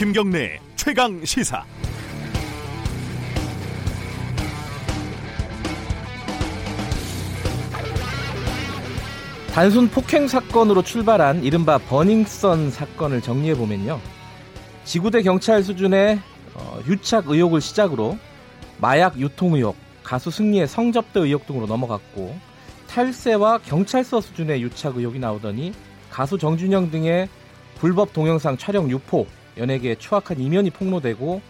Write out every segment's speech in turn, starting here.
김경래 최강 시사. 단순 폭행 사건으로 출발한 이른바 버닝썬 사건을 정리해보면요, 지구대 경찰 수준의 유착 의혹을 시작으로 마약 유통 의혹, 가수 승리의 성접대 의혹 등으로 넘어갔고, 탈세와 경찰서 수준의 유착 의혹이 나오더니 가수 정준영 등의 불법 동영상 촬영 유포, 연예계의 추악한 이면이 폭로되고,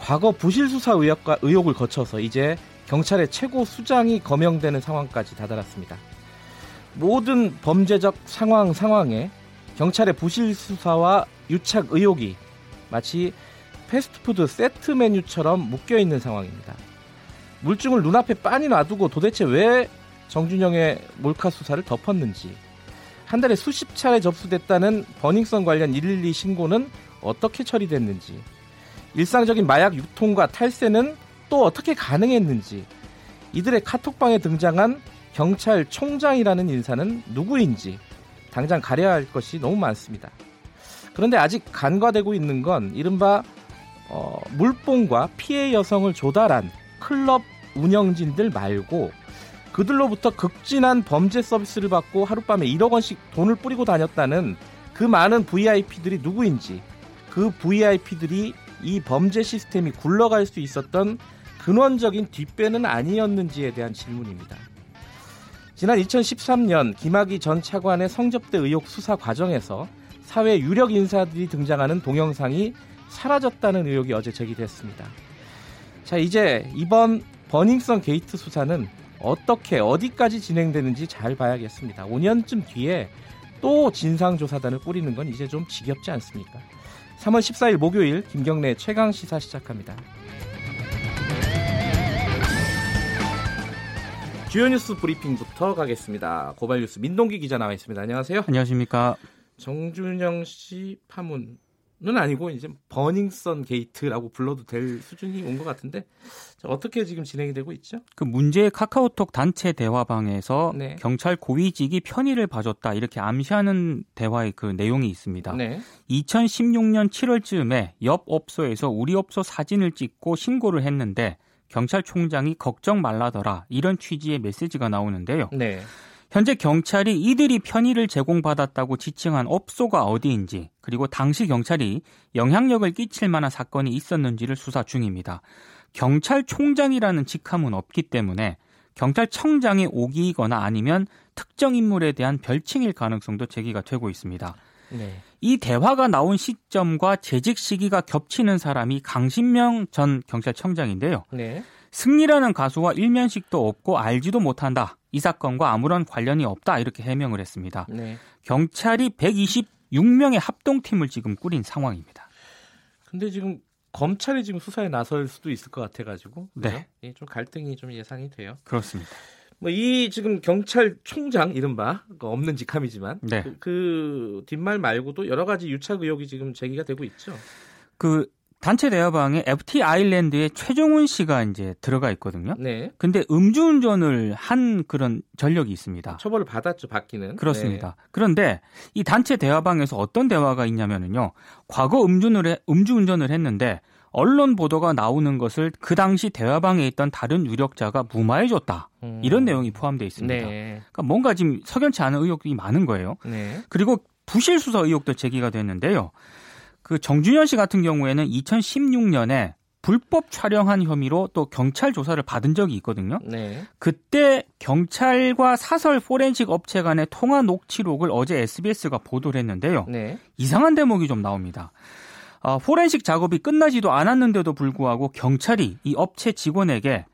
과거 부실 수사 의혹을 거쳐서 이제 경찰의 최고 수장이 거명되는 상황까지 다다랐습니다. 모든 범죄적 상황에 경찰의 부실 수사와 유착 의혹이 마치 패스트푸드 세트 메뉴처럼 묶여있는 상황입니다. 물증을 눈앞에 빤히 놔두고 도대체 왜 정준영의 몰카 수사를 덮었는지, 한 달에 수십 차례 접수됐다는 버닝썬 관련 112 신고는 어떻게 처리됐는지, 일상적인 마약 유통과 탈세는 또 어떻게 가능했는지, 이들의 카톡방에 등장한 경찰총장이라는 인사는 누구인지 당장 가려야 할 것이 너무 많습니다. 그런데 아직 간과되고 있는 건 이른바 물뽕과 피해 여성을 조달한 클럽 운영진들 말고, 그들로부터 극진한 범죄 서비스를 받고 하룻밤에 1억 원씩 돈을 뿌리고 다녔다는 그 많은 VIP들이 누구인지, 그 VIP들이 이 범죄 시스템이 굴러갈 수 있었던 근원적인 뒷배는 아니었는지에 대한 질문입니다. 지난 2013년 김학의 전 차관의 성접대 의혹 수사 과정에서 사회 유력 인사들이 등장하는 동영상이 사라졌다는 의혹이 어제 제기됐습니다. 자, 이제 이번 버닝썬 게이트 수사는 어떻게, 어디까지 진행되는지 잘 봐야겠습니다. 5년쯤 뒤에 또 진상조사단을 꾸리는 건 이제 좀 지겹지 않습니까? 3월 14일 목요일 김경래 최강시사 시작합니다. 주요 뉴스 브리핑부터 가겠습니다. 고발 뉴스 민동기 기자 나와 있습니다. 안녕하세요. 안녕하십니까. 정준영 씨 파문은 아니고 이제 버닝썬 게이트라고 불러도 될 수준이 온 것 같은데, 어떻게 지금 진행이 되고 있죠? 그 문제의 카카오톡 단체 대화방에서 네, 경찰 고위직이 편의를 봐줬다 이렇게 암시하는 대화의 그 내용이 있습니다. 네. 2016년 7월쯤에 옆 업소에서 우리 업소 사진을 찍고 신고를 했는데 경찰총장이 걱정 말라더라 이런 취지의 메시지가 나오는데요. 네. 현재 경찰이 이들이 편의를 제공받았다고 지칭한 업소가 어디인지, 그리고 당시 경찰이 영향력을 끼칠 만한 사건이 있었는지를 수사 중입니다. 경찰총장이라는 직함은 없기 때문에 경찰청장의 오기이거나 아니면 특정 인물에 대한 별칭일 가능성도 제기가 되고 있습니다. 네. 이 대화가 나온 시점과 재직 시기가 겹치는 사람이 강신명 전 경찰청장인데요. 네. 승리라는 가수와 일면식도 없고 알지도 못한다, 이 사건과 아무런 관련이 없다 이렇게 해명을 했습니다. 네. 경찰이 126명의 합동팀을 지금 꾸린 상황입니다. 근데 지금 검찰이 지금 수사에 나설 수도 있을 것 같아가지고, 그렇죠? 네, 예, 좀 갈등이 좀 예상이 돼요. 그렇습니다. 뭐 이 지금 경찰총장 이른바 없는 직함이지만 네, 그 뒷말 말고도 여러 가지 유착 의혹이 지금 제기가 되고 있죠. 그 단체 대화방에 FT 아일랜드의 최종훈 씨가 이제 들어가 있거든요. 네. 근데 음주운전을 한 그런 전력이 있습니다. 처벌을 받았죠, 받기는. 그렇습니다. 네. 그런데 이 단체 대화방에서 어떤 대화가 있냐면요, 과거 음주운전을 했는데 언론 보도가 나오는 것을 그 당시 대화방에 있던 다른 유력자가 무마해줬다, 이런 내용이 포함되어 있습니다. 네. 그러니까 뭔가 지금 석연치 않은 의혹이 많은 거예요. 네. 그리고 부실 수사 의혹도 제기가 됐는데요. 그 정준현 씨 같은 경우에는 2016년에 불법 촬영한 혐의로 또 경찰 조사를 받은 적이 있거든요. 네. 그때 경찰과 사설 포렌식 업체 간의 통화 녹취록을 어제 SBS가 보도를 했는데요. 네. 이상한 대목이 좀 나옵니다. 포렌식 작업이 끝나지도 않았는데도 불구하고 경찰이 이 업체 직원에게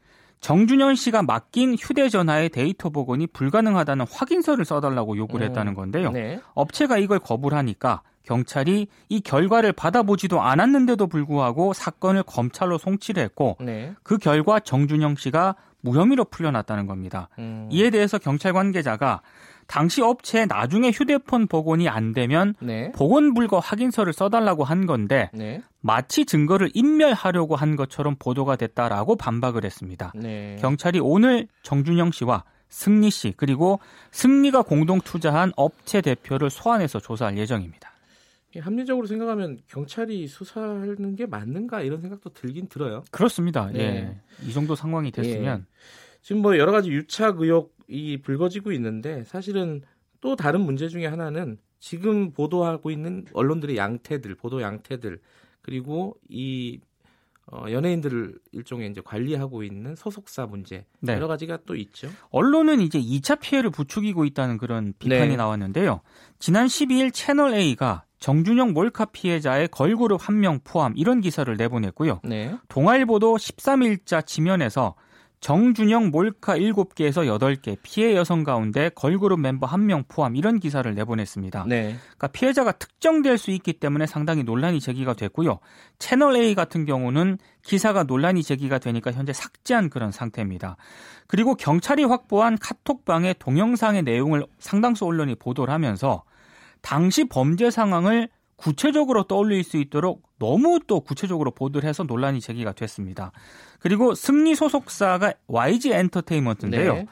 정준현 씨가 맡긴 휴대전화의 데이터 복원이 불가능하다는 확인서를 써달라고 요구를 했다는 건데요. 네. 업체가 이걸 거부를 하니까 경찰이 이 결과를 받아보지도 않았는데도 불구하고 사건을 검찰로 송치를 했고, 네, 그 결과 정준영 씨가 무혐의로 풀려났다는 겁니다. 이에 대해서 경찰 관계자가 당시 업체에 나중에 휴대폰 복원이 안 되면 네, 복원 불가 확인서를 써달라고 한 건데 네, 마치 증거를 인멸하려고 한 것처럼 보도가 됐다라고 반박을 했습니다. 네. 경찰이 오늘 정준영 씨와 승리 씨, 그리고 승리가 공동 투자한 업체 대표를 소환해서 조사할 예정입니다. 합리적으로 생각하면 경찰이 수사하는 게 맞는가 이런 생각도 들긴 들어요. 그렇습니다. 예. 예. 이 정도 상황이 됐으면. 예. 지금 뭐 여러 가지 유착 의혹이 불거지고 있는데 사실은 또 다른 문제 중에 하나는 지금 보도하고 있는 언론들의 양태들, 보도 양태들 그리고 이 연예인들을 일종의 이제 관리하고 있는 소속사 문제 네. 여러 가지가 또 있죠. 언론은 이제 2차 피해를 부추기고 있다는 그런 비판이 네. 나왔는데요. 지난 12일 채널A가 정준영 몰카 피해자의 걸그룹 한 명 포함 이런 기사를 내보냈고요. 네. 동아일보도 13일자 지면에서 정준영 몰카 7개에서 8개 피해 여성 가운데 걸그룹 멤버 1명 포함 이런 기사를 내보냈습니다. 네. 그러니까 피해자가 특정될 수 있기 때문에 상당히 논란이 제기가 됐고요. 채널A 같은 경우는 기사가 논란이 제기가 되니까 현재 삭제한 그런 상태입니다. 그리고 경찰이 확보한 카톡방의 동영상의 내용을 상당수 언론이 보도를 하면서 당시 범죄 상황을 구체적으로 떠올릴 수 있도록 너무 또 구체적으로 보도를 해서 논란이 제기가 됐습니다. 그리고 승리 소속사가 YG 엔터테인먼트인데요. 네.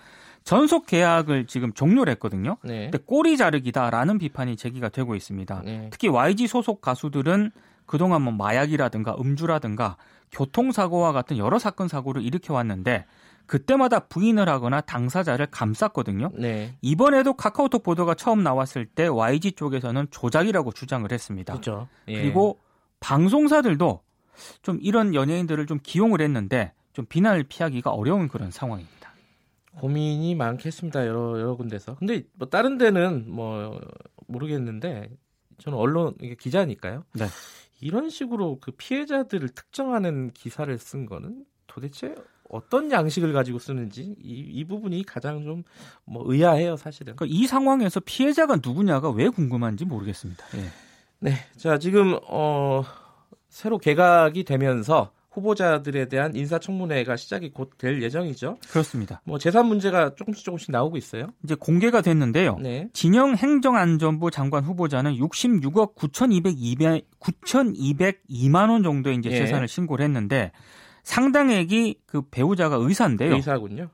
전속 계약을 지금 종료를 했거든요. 네. 근데 꼬리 자르기다라는 비판이 제기가 되고 있습니다. 네. 특히 YG 소속 가수들은 그동안 뭐 마약이라든가 음주라든가 교통사고와 같은 여러 사건 사고를 일으켜왔는데 그때마다 부인을 하거나 당사자를 감쌌거든요. 네. 이번에도 카카오톡 보도가 처음 나왔을 때 YG 쪽에서는 조작이라고 주장을 했습니다. 그렇죠. 예. 그리고 방송사들도 좀 이런 연예인들을 좀 기용을 했는데 좀 비난을 피하기가 어려운 그런 상황입니다. 고민이 많겠습니다. 여러 군데서. 근데 뭐 다른 데는 뭐 모르겠는데 저는 언론 기자니까요. 네. 이런 식으로 그 피해자들을 특정하는 기사를 쓴 거는 도대체 어떤 양식을 가지고 쓰는지 이 부분이 가장 좀 뭐 의아해요, 사실은. 그러니까 이 상황에서 피해자가 누구냐가 왜 궁금한지 모르겠습니다. 예. 네, 자 지금 새로 개각이 되면서 후보자들에 대한 인사청문회가 시작이 곧 될 예정이죠. 그렇습니다. 뭐 재산 문제가 조금씩 나오고 있어요. 이제 공개가 됐는데요. 네. 진영 행정안전부 장관 후보자는 66억 9,202만 원 정도의 이제 재산을 신고를 했는데. 상당액이 그 배우자가 의사인데요. 의사군요.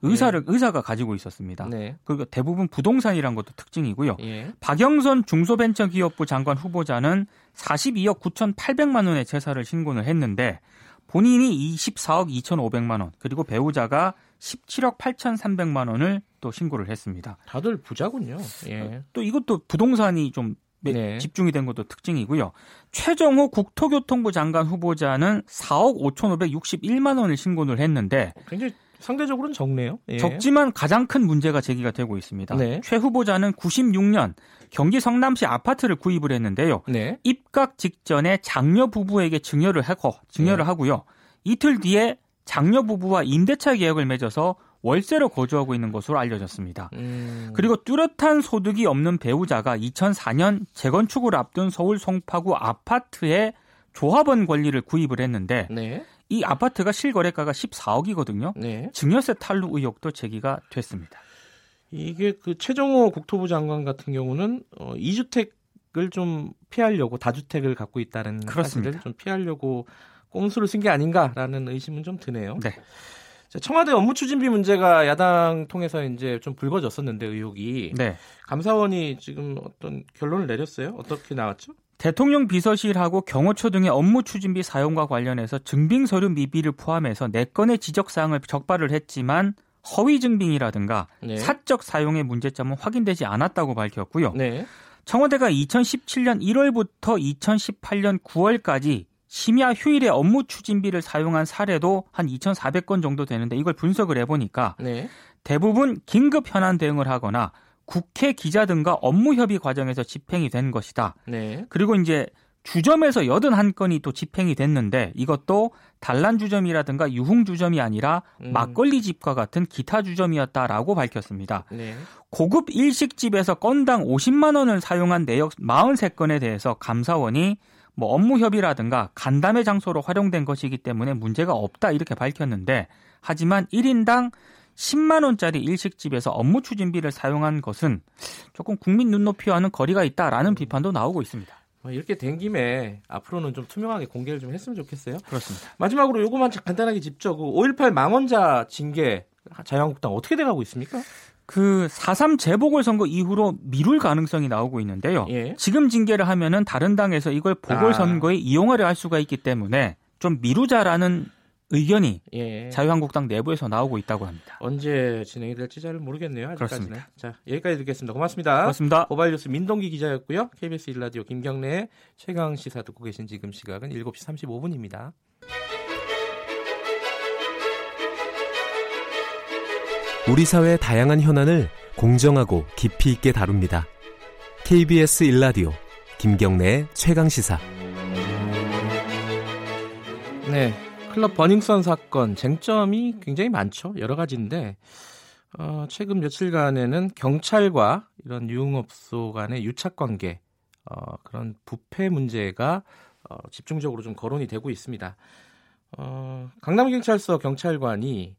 의사가 가지고 있었습니다. 네. 그리고 대부분 부동산이란 것도 특징이고요. 예. 박영선 중소벤처기업부 장관 후보자는 42억 9,800만 원의 재산을 신고를 했는데 본인이 24억 2,500만 원 그리고 배우자가 17억 8,300만 원을 또 신고를 했습니다. 다들 부자군요. 예. 또 이것도 부동산이 좀 네. 집중이 된 것도 특징이고요. 최정호 국토교통부 장관 후보자는 4억 5,561만 원을 신고를 했는데 굉장히 상대적으로는 적네요. 예. 적지만 가장 큰 문제가 제기가 되고 있습니다. 네. 최 후보자는 96년 경기 성남시 아파트를 구입을 했는데요. 네. 입각 직전에 장녀 부부에게 증여를 하고요. 이틀 뒤에 장녀 부부와 임대차 계약을 맺어서 월세로 거주하고 있는 것으로 알려졌습니다. 그리고 뚜렷한 소득이 없는 배우자가 2004년 재건축을 앞둔 서울 송파구 아파트에 조합원 권리를 구입을 했는데 네. 이 아파트가 실거래가가 14억이거든요. 네. 증여세 탈루 의혹도 제기가 됐습니다. 이게 그 최정호 국토부 장관 같은 경우는 2주택을 좀 피하려고 다주택을 갖고 있다는 그렇습니다. 사실을 좀 피하려고 꼼수를 쓴 게 아닌가라는 의심은 좀 드네요. 네. 청와대 업무 추진비 문제가 야당 통해서 이제 좀 불거졌었는데 의혹이 네. 감사원이 지금 어떤 결론을 내렸어요? 어떻게 나왔죠? 대통령 비서실하고 경호처 등의 업무 추진비 사용과 관련해서 증빙 서류 미비를 포함해서 4건의 지적사항을 적발을 했지만 허위 증빙이라든가 네. 사적 사용의 문제점은 확인되지 않았다고 밝혔고요. 네. 청와대가 2017년 1월부터 2018년 9월까지 심야 휴일에 업무 추진비를 사용한 사례도 한 2,400건 정도 되는데 이걸 분석을 해보니까 네. 대부분 긴급 현안 대응을 하거나 국회 기자 등과 업무 협의 과정에서 집행이 된 것이다. 네. 그리고 이제 주점에서 81건이 또 집행이 됐는데 이것도 단란 주점이라든가 유흥 주점이 아니라 막걸리 집과 같은 기타 주점이었다라고 밝혔습니다. 네. 고급 일식집에서 건당 50만 원을 사용한 내역 43건에 대해서 감사원이 뭐 업무 협의라든가 간담회 장소로 활용된 것이기 때문에 문제가 없다 이렇게 밝혔는데 하지만 1인당 10만 원짜리 일식집에서 업무 추진비를 사용한 것은 조금 국민 눈높이와는 거리가 있다라는 비판도 나오고 있습니다. 이렇게 된 김에 앞으로는 좀 투명하게 공개를 좀 했으면 좋겠어요. 그렇습니다. 마지막으로 요것만 간단하게 짚죠. 그 5.18 망원자 징계 자유한국당 어떻게 돼가고 있습니까? 그 4.3 재보궐선거 이후로 미룰 가능성이 나오고 있는데요. 예. 지금 징계를 하면은 다른 당에서 이걸 보궐선거에 이용하려 할 수가 있기 때문에 좀 미루자라는 의견이 자유한국당 내부에서 나오고 있다고 합니다. 언제 진행이 될지 잘 모르겠네요. 아직까지는. 그렇습니다. 자, 여기까지 듣겠습니다. 고맙습니다. 고맙습니다. 고발뉴스 민동기 기자였고요. KBS 1라디오 김경래 최강시사 듣고 계신 지금 시각은 7시 35분입니다. 우리 사회의 다양한 현안을 공정하고 깊이 있게 다룹니다. KBS 1라디오 김경래의 최강시사. 네, 클럽 버닝썬 사건 쟁점이 굉장히 많죠. 여러 가지인데 최근 며칠간에는 경찰과 이런 유흥업소 간의 유착관계 그런 부패 문제가 집중적으로 좀 거론이 되고 있습니다. 강남경찰서 경찰관이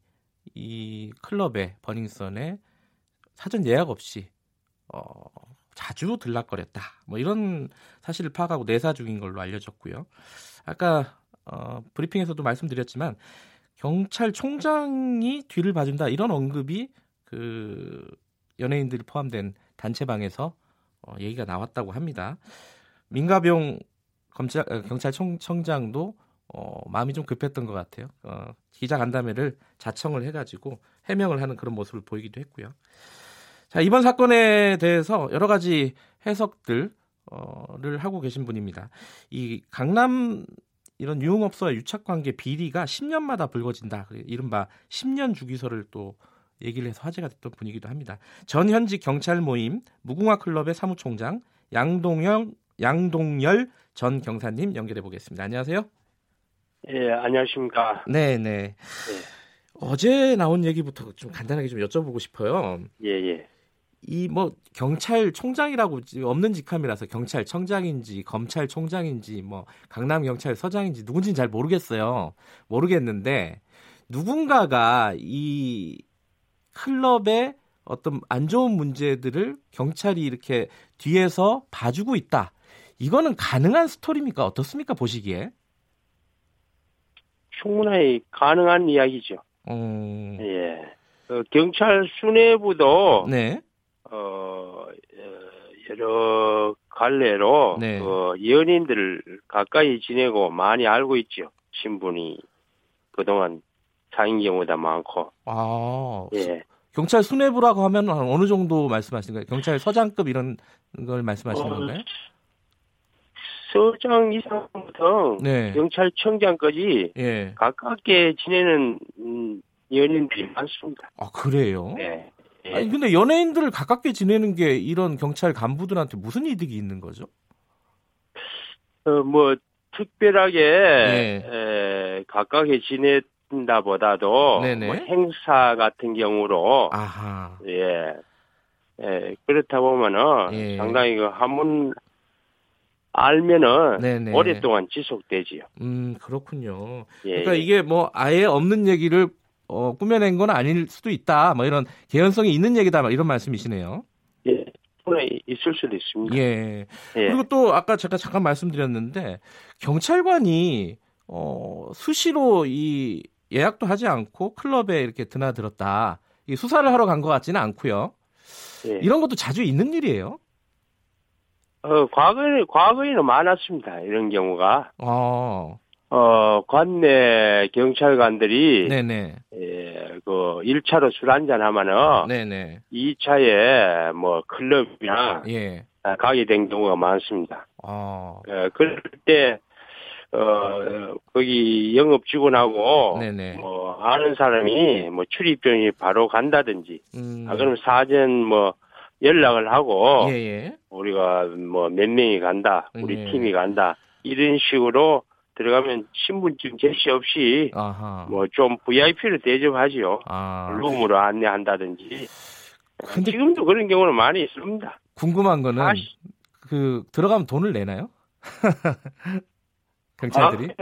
이 클럽에 버닝썬에 사전 예약 없이 자주 들락거렸다. 뭐 이런 사실을 파악하고 내사 중인 걸로 알려졌고요. 아까 브리핑에서도 말씀드렸지만 경찰총장이 뒤를 봐준다 이런 언급이 그 연예인들이 포함된 단체방에서 얘기가 나왔다고 합니다. 민가병 경찰청장도 마음이 좀 급했던 것 같아요. 기자 간담회를 자청을 해가지고 해명을 하는 그런 모습을 보이기도 했고요. 자, 이번 사건에 대해서 여러 가지 해석들을 하고 계신 분입니다. 이 강남 이런 유흥업소와 유착관계 비리가 10년마다 불거진다. 이른바 10년 주기설을 또 얘기를 해서 화제가 됐던 분이기도 합니다. 전현직 경찰 모임 무궁화 클럽의 사무총장 양동열 전 경사님 연결해 보겠습니다. 안녕하세요. 예, 안녕하십니까. 네. 어제 나온 얘기부터 좀 간단하게 좀 여쭤보고 싶어요. 예. 이 뭐 경찰총장이라고 없는 직함이라서 경찰청장인지 검찰총장인지 뭐 강남경찰서장인지 누군지는 잘 모르겠어요. 모르겠는데 누군가가 이 클럽의 어떤 안 좋은 문제들을 경찰이 이렇게 뒤에서 봐주고 있다. 이거는 가능한 스토리입니까? 어떻습니까? 보시기에? 충분히 가능한 이야기죠. 예. 경찰 수뇌부도 여러 갈래로 연인들을 가까이 지내고 많이 알고 있죠. 신분이 그동안 사귄 경우도 많고. 아, 예. 경찰 수뇌부라고 하면 어느 정도 말씀하시는 거예요? 경찰 서장급 이런 걸 말씀하시는 건가요? 서장 이상부터 경찰청장까지 가깝게 지내는 연예인들이 많습니다. 아, 그래요? 네. 아니, 근데 연예인들을 가깝게 지내는 게 이런 경찰 간부들한테 무슨 이득이 있는 거죠? 뭐 특별하게 가깝게 지낸다 보다도 뭐 행사 같은 경우로 그렇다 보면은 상당히 그 한문 알면은 오랫동안 지속되지요. 그렇군요. 그러니까 이게 뭐 아예 없는 얘기를 꾸며낸 건 아닐 수도 있다. 뭐 이런 개연성이 있는 얘기다. 막 이런 말씀이시네요. 예, 있을 수도 있습니다. 예. 그리고 또 아까 제가 잠깐 말씀드렸는데 경찰관이 수시로 이 예약도 하지 않고 클럽에 이렇게 드나들었다. 이 수사를 하러 간 것 같지는 않고요. 예. 이런 것도 자주 있는 일이에요. 과거에는 많았습니다. 이런 경우가. 관내 경찰관들이. 그 1차로 술 한잔하면은. 2차에 뭐 클럽이나. 가게 된 경우가 많습니다. 그럴 때, 거기 영업직원하고. 뭐 아는 사람이 뭐 출입증이 바로 간다든지. 그럼 사전 뭐. 연락을 하고 우리가 뭐 몇 명이 간다, 우리 팀이 간다 이런 식으로 들어가면 신분증 제시 없이 뭐 좀 VIP를 대접하지요. 룸으로 안내한다든지. 근데 지금도 그런 경우는 많이 있습니다. 궁금한 거는 그 들어가면 돈을 내나요? 경찰들이?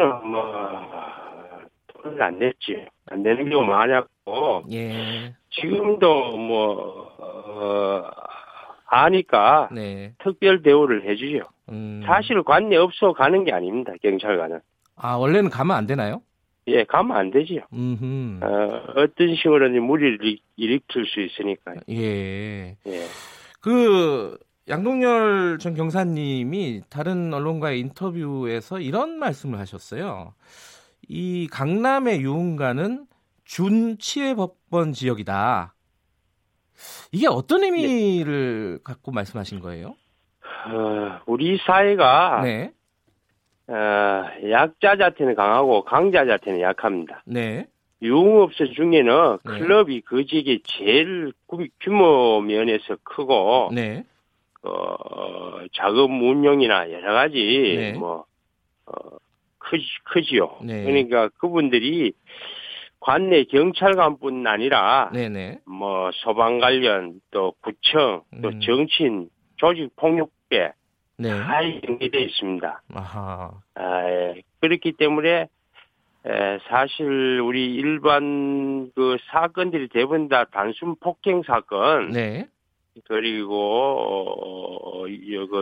돈을 안 냈지. 안 내는 경우 많았고. 지금도 뭐 아니까 특별 대우를 해주죠. 사실 관내 업소 가는 게 아닙니다. 경찰관은. 원래는 가면 안 되나요? 예, 가면 안 되지요. 어떤 식으로든 무리를 일으킬 수 있으니까요. 예. 예. 그 양동열 전 경사님이 다른 언론과의 인터뷰에서 이런 말씀을 하셨어요. 이 강남의 유흥가는 준치외법권 지역이다. 이게 어떤 의미를 갖고 말씀하신 거예요? 우리 사회가 네. 약자 자체는 강하고 강자 자체는 약합니다. 네. 유흥업소 중에는 네. 클럽이 그 지역이 제일 규모 면에서 크고 네. 자금 운용이나 여러 가지 네. 크지요. 네. 그러니까 그분들이 관내 경찰관뿐 아니라 네네. 소방 관련 또 구청 또 정치인 조직 폭력배 네. 다 연계되어 있습니다. 아하. 그렇기 때문에 사실 우리 일반 그 사건들이 대부분 다 단순 폭행 사건 네. 그리고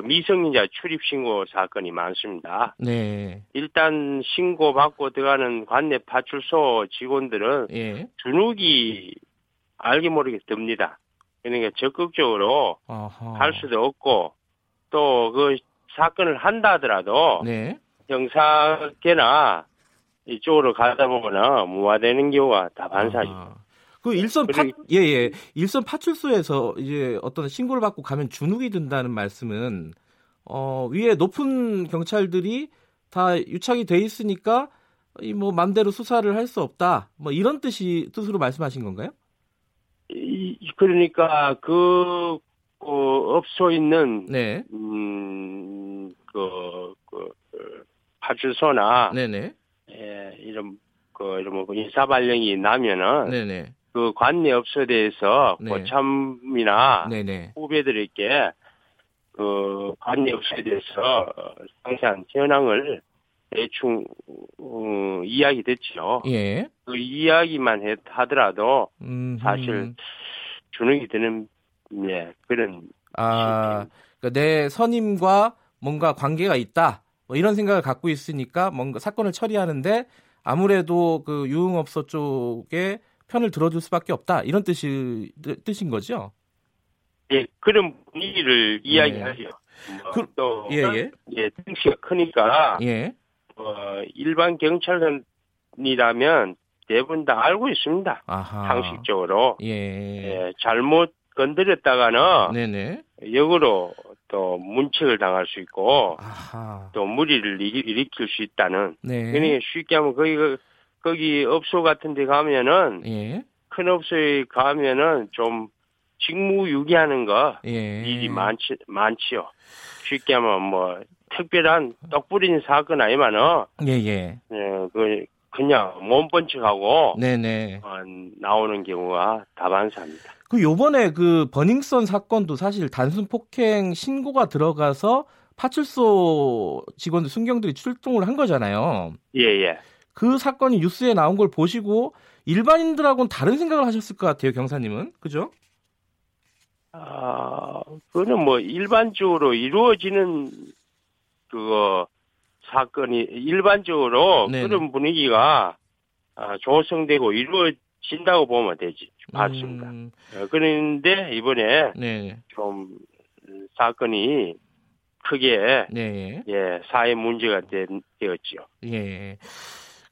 미성년자 출입신고 사건이 많습니다. 네. 일단 신고받고 들어가는 관내 파출소 직원들은 예. 주눅이 알게 모르게 듭니다. 그러니까 적극적으로 어허. 할 수도 없고 또 그 사건을 한다 하더라도 네. 형사계나 이쪽으로 가다 보면 무마되는 경우가 다반사입니다. 그 일선 파출소에서 이제 어떤 신고를 받고 가면 주눅이 든다는 말씀은 위에 높은 경찰들이 다 유착이 돼 있으니까 맘대로 수사를 할 수 없다. 이런 뜻으로 말씀하신 건가요? 그러니까 그 업소에 있는 네. 그 파출소나 네네. 예, 이런 인사 발령이 나면은 네네. 그 관내 업소에 대해서 네. 고참이나 네네. 후배들에게 그 관내 업소에 대해서 상세한 현황을 대충 이야기 됐죠. 예. 그 이야기만 하더라도 사실 주눅이 드는 그런 그러니까 내 선임과 뭔가 관계가 있다 이런 생각을 갖고 있으니까 뭔가 사건을 처리하는데 아무래도 그 유흥업소 쪽에 편을 들어줄 수밖에 없다 이런 뜻인 거죠. 예, 그런 분위기를 이야기하죠. 또 등치가 크니까 예. 일반 경찰관이라면 대부분 다 알고 있습니다. 아하. 상식적으로 잘못 건드렸다가는 네네. 역으로 또 문책을 당할 수 있고 아하. 또 무리를 일으킬 수 있다는 네. 그러니까 쉽게 하면 거기 업소 같은 데 가면은 예. 큰 업소에 가면은 좀 직무유기하는 거 예. 일이 많지요. 쉽게 하면 특별한 떡 부린 사건 아니면은 예예 그냥 몸번칙하고 네네 나오는 경우가 다반사입니다. 그 요번에 그 버닝썬 사건도 사실 단순 폭행 신고가 들어가서 파출소 직원들 순경들이 출동을 한 거잖아요. 예예. 그 사건이 뉴스에 나온 걸 보시고 일반인들하고는 다른 생각을 하셨을 것 같아요, 경사님은. 그죠? 그거는 일반적으로 이루어지는 그거 사건이 일반적으로 네네. 그런 분위기가 조성되고 이루어진다고 보면 되지. 맞습니다. 그런데 이번에 네네. 좀 사건이 크게 네네. 예 사회 문제가 되었지요. 예.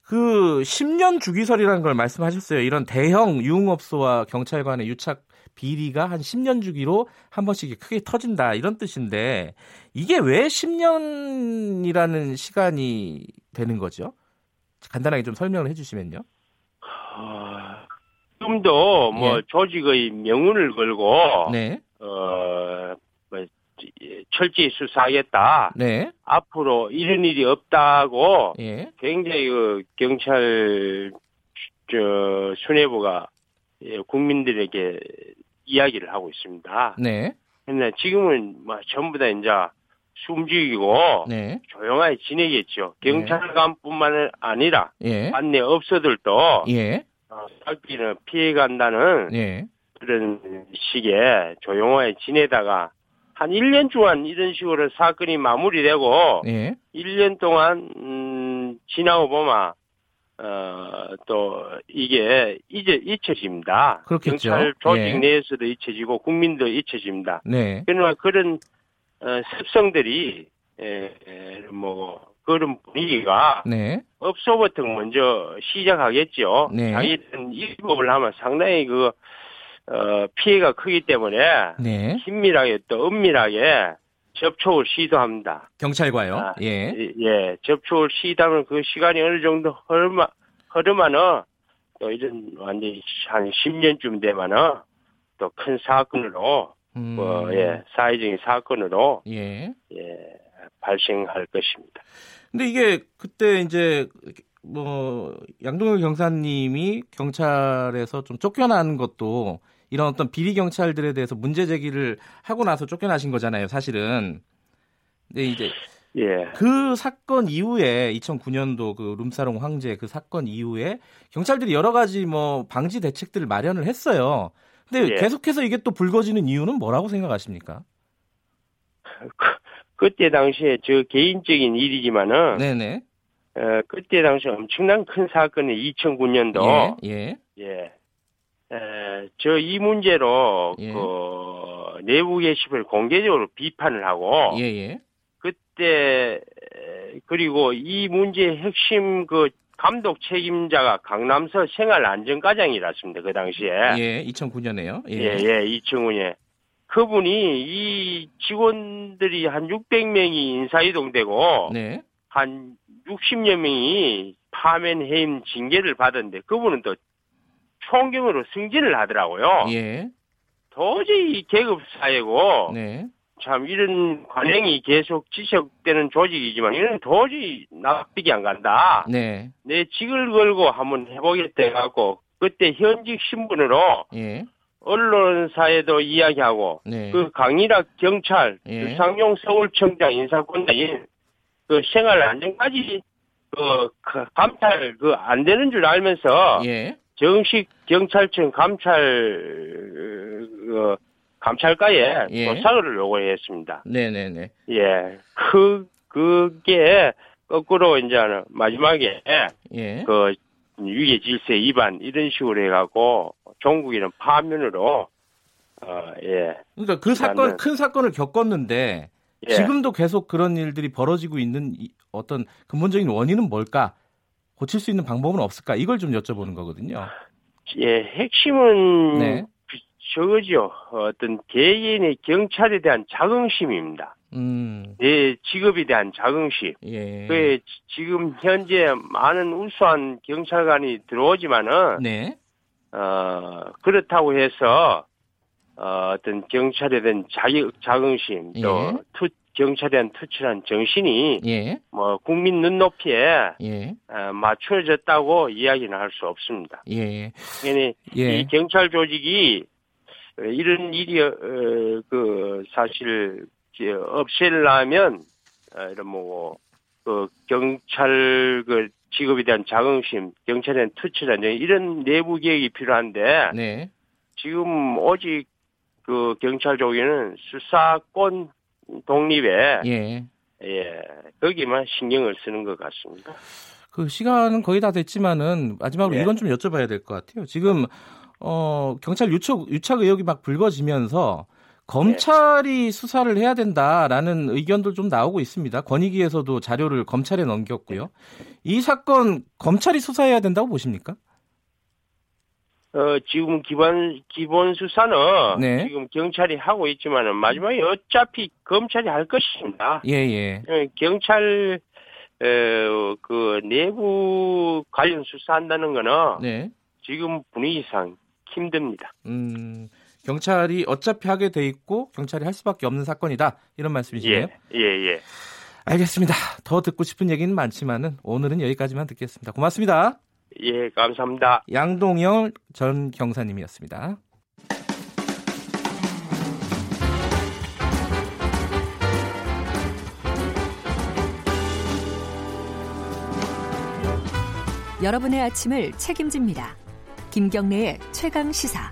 그 10년 주기설이라는 걸 말씀하셨어요. 이런 대형 유흥업소와 경찰관의 유착 비리가 한 10년 주기로 한 번씩 크게 터진다 이런 뜻인데 이게 왜 10년이라는 시간이 되는 거죠? 간단하게 좀 설명을 해주시면요. 지금도 예. 조직의 명운을 걸고 네. 철저히 수사하겠다. 네. 앞으로 이런 일이 없다고 예. 굉장히 경찰 수뇌부가 국민들에게 이야기를 하고 있습니다. 네. 근데 지금은 전부 다 이제 숨죽이고 네. 조용하게 지내겠죠. 경찰관뿐만 아니라 관내 예. 업소들도 예. 살피는 피해간다는 예. 그런 식의 조용하게 지내다가 한 1년 동안 이런 식으로 사건이 마무리되고 예. 1년 동안 지나고 보면 이게 이제 잊혀집니다. 그렇겠죠. 경찰 조직 예. 내에서도 잊혀지고 국민도 잊혀집니다. 네. 그러나 그런 습성들이 그런 분위기가 네. 업소부터 먼저 시작하겠죠. 네. 자기는 입법을 하면 상당히 그 피해가 크기 때문에 네. 긴밀하게 또 은밀하게 접촉을 시도합니다. 경찰과요? 예. 예. 접촉을 시도하면 그 시간이 어느 정도 흐르면은 또 이런 완전히 한 10년쯤 되면은 또 큰 사건으로 사회적인 사건으로 발생할 것입니다. 근데 이게 그때 이제 양동열 경사님이 경찰에서 좀 쫓겨난 것도 이런 어떤 비리 경찰들에 대해서 문제 제기를 하고 나서 쫓겨나신 거잖아요, 사실은. 근데 이제 예. 그 사건 이후에 2009년도 그 룸사롱 황제 그 사건 이후에 경찰들이 여러 가지 방지 대책들을 마련을 했어요. 근데 예. 계속해서 이게 또 불거지는 이유는 뭐라고 생각하십니까? 그때 당시에 저 개인적인 일이지만은 네네. 그때 당시 엄청난 큰 사건이 2009년도 저 이 문제로 그 내부 게시물 공개적으로 비판을 하고 그때 그리고 이 문제의 핵심 그 감독 책임자가 강남서 생활안전과장이었습니다. 그 당시에 2009년에요. 예, 2009년에 그분이 이 직원들이 한 600명이 인사이동되고 한 60여 명이 파면해임 징계를 받았는데 그분은 또 총경으로 승진을 하더라고요. 예. 도저히 계급사회고 참 이런 관행이 계속 지속되는 조직이지만 이런 도저히 납득이 안 간다. 내 직을 걸고 한번 해보겠다 해갖고 그때 현직 신분으로 언론사에도 이야기하고 그 강일학 경찰 유상용 서울청장 인사권자인 그 생활안전까지 그 감찰 그 안 되는 줄 알면서 정식 경찰청 감찰과에 조사를 요구했습니다. 네네네. 예, 그게 거꾸로 이제 마지막에 그 유계 질서 위반 이런 식으로 해갖고 종국이는 파면으로 그러니까 그 사건 큰 사건을 겪었는데. 지금도 계속 그런 일들이 벌어지고 있는 어떤 근본적인 원인은 뭘까? 고칠 수 있는 방법은 없을까? 이걸 좀 여쭤보는 거거든요. 예, 핵심은 저거죠. 어떤 개인의 경찰에 대한 자긍심입니다. 내 직업에 대한 자긍심. 그 지금 현재 많은 우수한 경찰관이 들어오지만은 그렇다고 해서. 어떤 경찰에 대한 자긍심, 또 경찰에 대한 투철한 정신이 국민 눈높이에 맞춰졌다고 이야기는 할 수 없습니다. 그러니 이 경찰 조직이 이런 일이 사실 없애려면 이런 경찰 직업에 대한 자긍심, 경찰에 대한 투철한 정신 이런 내부 계획이 필요한데 지금 오직 그 경찰 조직은 수사권 독립에 거기만 신경을 쓰는 것 같습니다. 그 시간은 거의 다 됐지만은 마지막으로 이건 좀 여쭤봐야 될 것 같아요. 지금 경찰 유착 의혹이 막 불거지면서 검찰이 수사를 해야 된다라는 의견도 좀 나오고 있습니다. 권익위에서도 자료를 검찰에 넘겼고요. 이 사건 검찰이 수사해야 된다고 보십니까? 지금 기본 수사는 지금 경찰이 하고 있지만은 마지막에 어차피 검찰이 할 것입니다. 경찰 그 내부 관련 수사한다는 거는 지금 분위기상 힘듭니다. 경찰이 어차피 하게 돼 있고 경찰이 할 수밖에 없는 사건이다 이런 말씀이시네요. 예. 알겠습니다. 더 듣고 싶은 얘기는 많지만은 오늘은 여기까지만 듣겠습니다. 고맙습니다. 예, 감사합니다. 양동열 전 경사님이었습니다. 여러분의 아침을 책임집니다. 김경래의 최강 시사.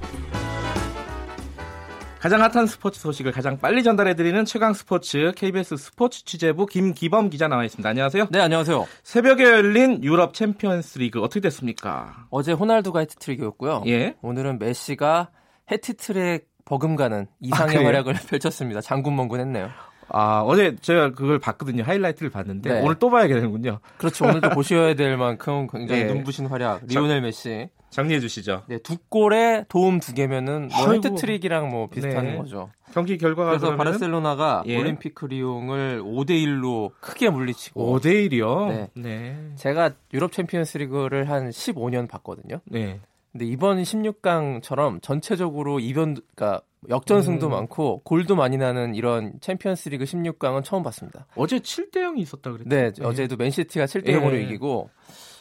가장 핫한 스포츠 소식을 가장 빨리 전달해드리는 최강 스포츠 KBS 스포츠 취재부 김기범 기자 나와 있습니다. 안녕하세요. 네, 안녕하세요. 새벽에 열린 유럽 챔피언스 리그 어떻게 됐습니까? 어제 호날두가 해트트릭이었고요. 예. 오늘은 메시가 해트트릭 버금가는 이상의 활약을 펼쳤습니다. 장군멍군했네요. 아, 어제 제가 그걸 봤거든요. 하이라이트를 봤는데 네. 오늘 또 봐야 되는군요. 그렇죠. 오늘도 보셔야 될 만큼 굉장히 네. 눈부신 활약. 리오넬 메시. 정리해 주시죠. 네, 두 골에 도움 두 개면은 헤트트릭이랑 뭐 비슷한 네. 거죠. 경기 결과가 그래서 그러면은? 바르셀로나가 예. 올림픽 리옹을 5-1로 크게 물리치고 5대 1이요? 네. 네. 제가 유럽 챔피언스 리그를 한 15년 봤거든요. 네. 근데 이번 16강처럼 전체적으로 그러니까 역전승도 많고 골도 많이 나는 이런 챔피언스리그 16강은 처음 봤습니다. 어제 7-0이 있었다 그랬죠? 네, 네. 어제도 맨시티가 7-0으로 이기고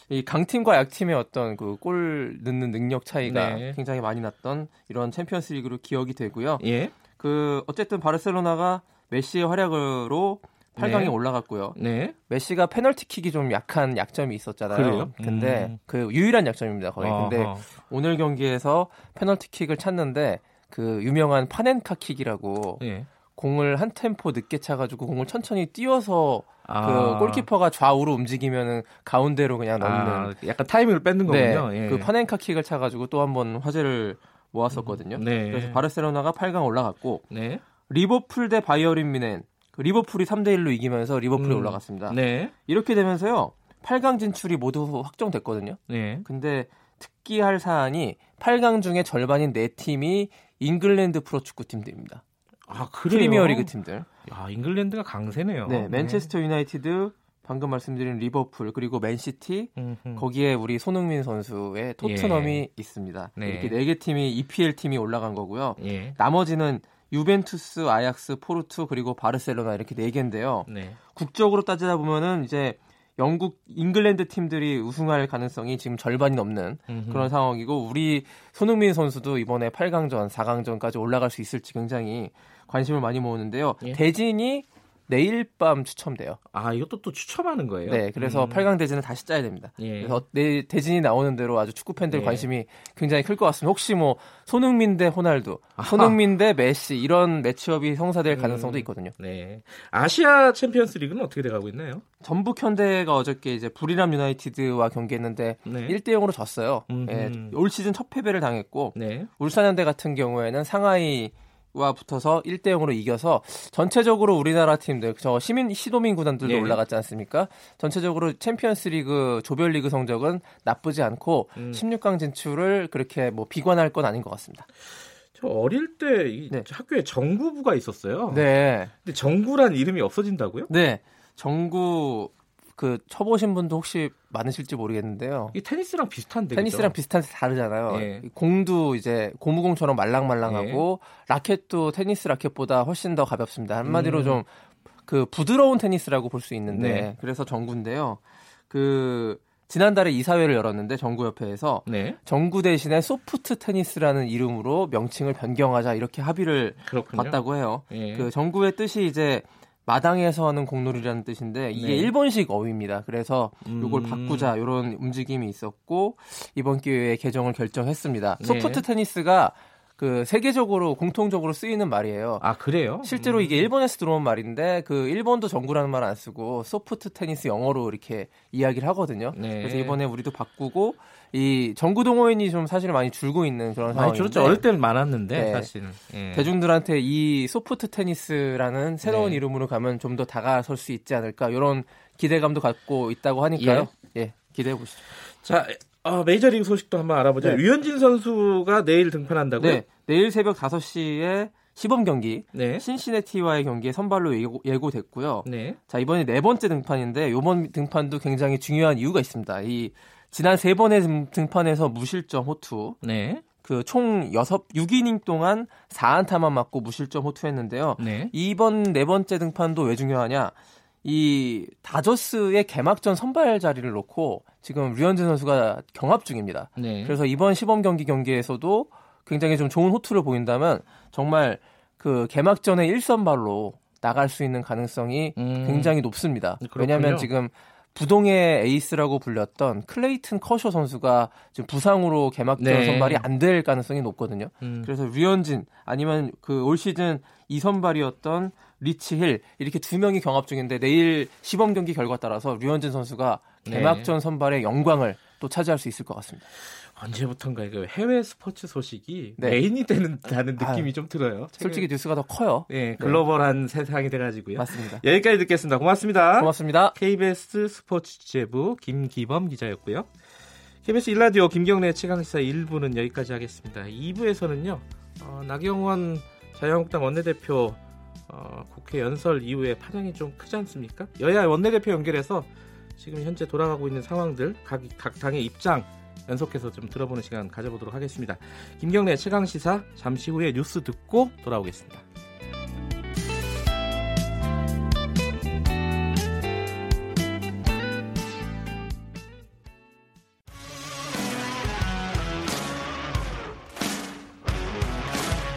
이 강팀과 약팀의 어떤 그 골 넣는 능력 차이가 네. 굉장히 많이 났던 이런 챔피언스리그로 기억이 되고요. 예. 그 어쨌든 바르셀로나가 메시의 활약으로 8강에 네. 올라갔고요. 네. 메시가 페널티킥이 좀 약한 약점이 있었잖아요. 그래요? 근데 그 유일한 약점입니다. 거의. 아하. 근데 오늘 경기에서 페널티킥을 찼는데 그 유명한 파넨카킥이라고 네. 공을 한 템포 늦게 차가지고 공을 천천히 띄워서 아. 그 골키퍼가 좌우로 움직이면은 가운데로 그냥 넣는 약간 타이밍을 뺏는 거군요. 네. 예. 그 파넨카킥을 차가지고 또 한 번 화제를 모았었거든요. 네. 그래서 바르셀로나가 8강 올라갔고 네. 리버풀 대 바이어린 뮌헨 리버풀이 3-1로 이기면서 리버풀이 올라갔습니다. 네. 이렇게 되면서요. 8강 진출이 모두 확정됐거든요. 네. 근데 특기할 사안이 8강 중에 절반인 4팀이 잉글랜드 프로축구 팀들입니다. 아, 그래요? 프리미어리그 팀들. 아, 잉글랜드가 강세네요. 네, 맨체스터 유나이티드, 방금 말씀드린 리버풀, 그리고 맨시티, 거기에 우리 손흥민 선수의 토트넘이 예. 있습니다. 네. 이렇게 4개 팀이 EPL 팀이 올라간 거고요. 예. 나머지는 유벤투스, 아약스, 포르투 그리고 바르셀로나 이렇게 4개인데요. 네. 국적으로 따지다 보면은 이제 영국, 잉글랜드 팀들이 우승할 가능성이 지금 절반이 넘는 그런 상황이고 우리 손흥민 선수도 이번에 8강전, 4강전까지 올라갈 수 있을지 굉장히 관심을 많이 모으는데요. 예. 대진이 내일 밤 추첨돼요. 아, 이것도 또 추첨하는 거예요? 네, 그래서 8강 대진을 다시 짜야 됩니다. 예. 그래서 내 대진이 나오는 대로 아주 축구 팬들 예. 관심이 굉장히 클 것 같습니다. 혹시 뭐 손흥민 대 호날두, 아하. 손흥민 대 메시 이런 매치업이 성사될 가능성도 있거든요. 네, 아시아 챔피언스 리그는 어떻게 돼가고 있나요? 전북 현대가 어저께 이제 불이람 유나이티드와 경기했는데 네. 1-0으로 졌어요. 네, 올 시즌 첫 패배를 당했고 네. 울산 현대 같은 경우에는 상하이 와 붙어서 1-0으로 이겨서 전체적으로 우리나라 팀들 저 시도민 구단들도 예. 올라갔지 않습니까? 전체적으로 챔피언스리그 조별리그 성적은 나쁘지 않고 16강 진출을 그렇게 뭐 비관할 건 아닌 것 같습니다. 저 어릴 때 네. 학교에 정구부가 있었어요. 네. 근데 정구란 이름이 없어진다고요? 네. 정구 그 쳐보신 분도 혹시 많으실지 모르겠는데요. 이 테니스랑 비슷한데 테니스랑 그렇죠? 비슷한데 다르잖아요. 예. 공도 이제 고무공처럼 말랑말랑하고 예. 라켓도 테니스 라켓보다 훨씬 더 가볍습니다. 한마디로 좀 그 부드러운 테니스라고 볼 수 있는데 네. 그래서 정구인데요. 그 지난달에 이사회를 열었는데 정구협회에서 네. 정구 대신에 소프트 테니스라는 이름으로 명칭을 변경하자 이렇게 합의를 봤다고 해요. 예. 그 정구의 뜻이 이제 마당에서 하는 공놀이라는 뜻인데 이게 네. 일본식 어휘입니다. 그래서 이걸 바꾸자 이런 움직임이 있었고 이번 기회에 개정을 결정했습니다. 네. 소프트 테니스가 그 세계적으로 공통적으로 쓰이는 말이에요. 아 그래요? 실제로 이게 일본에서 들어온 말인데 그 일본도 정구라는 말 안 쓰고 소프트 테니스 영어로 이렇게 이야기를 하거든요. 네. 그래서 이번에 우리도 바꾸고 이 정구 동호인이 좀 사실 많이 줄고 있는 그런 상황인데 줄었죠. 어릴 때는 많았는데 네. 사실은 예. 대중들한테 이 소프트 테니스라는 새로운 네. 이름으로 가면 좀 더 다가설 수 있지 않을까 이런 기대감도 갖고 있다고 하니까요. 예, 예. 기대해 보시죠. 자. 메이저리그 소식도 한번 알아보죠. 네. 류현진 선수가 내일 등판한다고요? 네. 내일 새벽 5시에 시범 경기 네. 신시내티와의 경기에 선발로 예고됐고요. 네. 자, 이번이 4번째 등판인데 이번 등판도 굉장히 중요한 이유가 있습니다. 이 지난 3번의 등판에서 무실점 호투. 네. 그 총 6이닝 동안 4안타만 맞고 무실점 호투했는데요. 네. 이번 4번째 등판도 왜 중요하냐? 이 다저스의 개막전 선발 자리를 놓고 지금 류현진 선수가 경합 중입니다. 네. 그래서 이번 시범 경기에서도 굉장히 좀 좋은 호투를 보인다면 정말 그 개막전에 1선발로 나갈 수 있는 가능성이 굉장히 높습니다. 그렇군요. 왜냐하면 지금 부동의 에이스라고 불렸던 클레이튼 커쇼 선수가 지금 부상으로 개막전 네. 선발이 안 될 가능성이 높거든요. 그래서 류현진 아니면 그 올 시즌 2선발이었던 리치 힐 이렇게 두 명이 경합 중인데 내일 시범 경기 결과 따라서 류현진 선수가 개막전 선발의 영광을 또 차지할 수 있을 것 같습니다. 언제부턴가 그 해외 스포츠 소식이 네. 메인이 된다는 느낌이 좀 들어요. 솔직히 뉴스가 더 커요. 네, 글로벌한 세상이 돼가지고요. 맞습니다. 여기까지 듣겠습니다. 고맙습니다. 고맙습니다. KBS 스포츠 취재부 김기범 기자였고요. KBS 1라디오 김경래 최강시사 1부는 여기까지 하겠습니다. 2부에서는요. 나경원 자유한국당 원내대표 국회 연설 이후에 파장이 좀 크지 않습니까? 여야 원내대표 연결해서 지금 현재 돌아가고 있는 상황들 각 당의 입장 연속해서 좀 들어보는 시간 가져보도록 하겠습니다. 김경래 최강시사 잠시 후에 뉴스 듣고 돌아오겠습니다.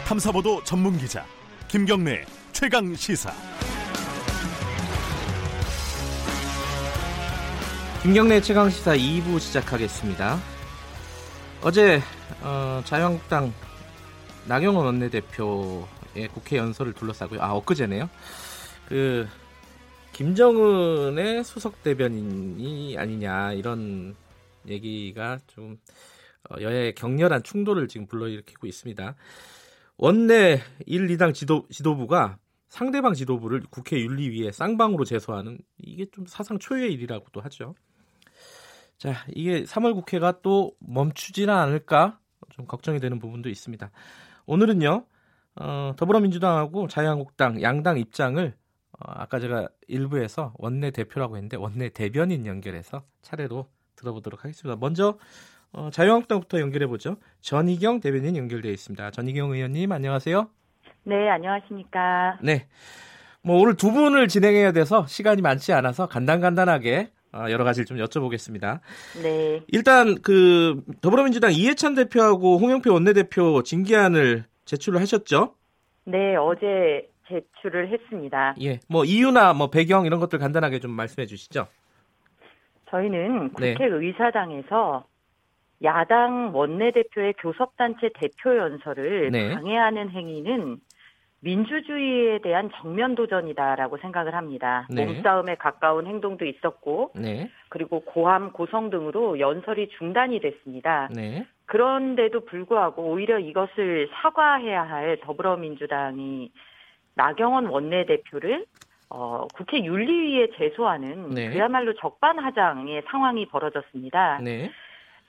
탐사보도 전문기자 김경래 최강시사. 김경래 최강시사 2부 시작하겠습니다. 어제 자유한국당 나경원 원내대표의 국회 연설을 둘러싸고요. 엊그제네요. 그 김정은의 수석 대변인이 아니냐 이런 얘기가 좀 여야의 격렬한 충돌을 지금 불러일으키고 있습니다. 원내 1, 2당 지도부가 상대방 지도부를 국회 윤리위에 쌍방으로 제소하는 이게 좀 사상 초유의 일이라고도 하죠. 자, 이게 3월 국회가 또 멈추지는 않을까 좀 걱정이 되는 부분도 있습니다. 오늘은요, 더불어민주당하고 자유한국당 양당 입장을 아까 제가 일부에서 원내대표라고 했는데 원내대변인 연결해서 차례로 들어보도록 하겠습니다. 먼저 자유한국당부터 연결해보죠. 전희경 대변인 연결되어 있습니다. 전희경 의원님 안녕하세요. 네, 안녕하십니까. 네, 뭐 오늘 두 분을 진행해야 돼서 시간이 많지 않아서 간단하게 여러 가지를 좀 여쭤보겠습니다. 네. 일단 그 더불어민주당 이해찬 대표하고 홍영표 원내대표 징계안을 제출을 하셨죠? 네, 어제 제출을 했습니다. 예, 뭐 이유나 뭐 배경 이런 것들 간단하게 좀 말씀해 주시죠. 저희는 국회의사당에서 야당 원내대표의 교섭단체 대표 연설을 방해하는 행위는 민주주의에 대한 정면 도전이다라고 생각을 합니다. 네. 몸싸움에 가까운 행동도 있었고 그리고 고함, 고성 등으로 연설이 중단이 됐습니다. 네. 그런데도 불구하고 오히려 이것을 사과해야 할 더불어민주당이 나경원 원내대표를 국회 윤리위에 제소하는 그야말로 적반하장의 상황이 벌어졌습니다. 네.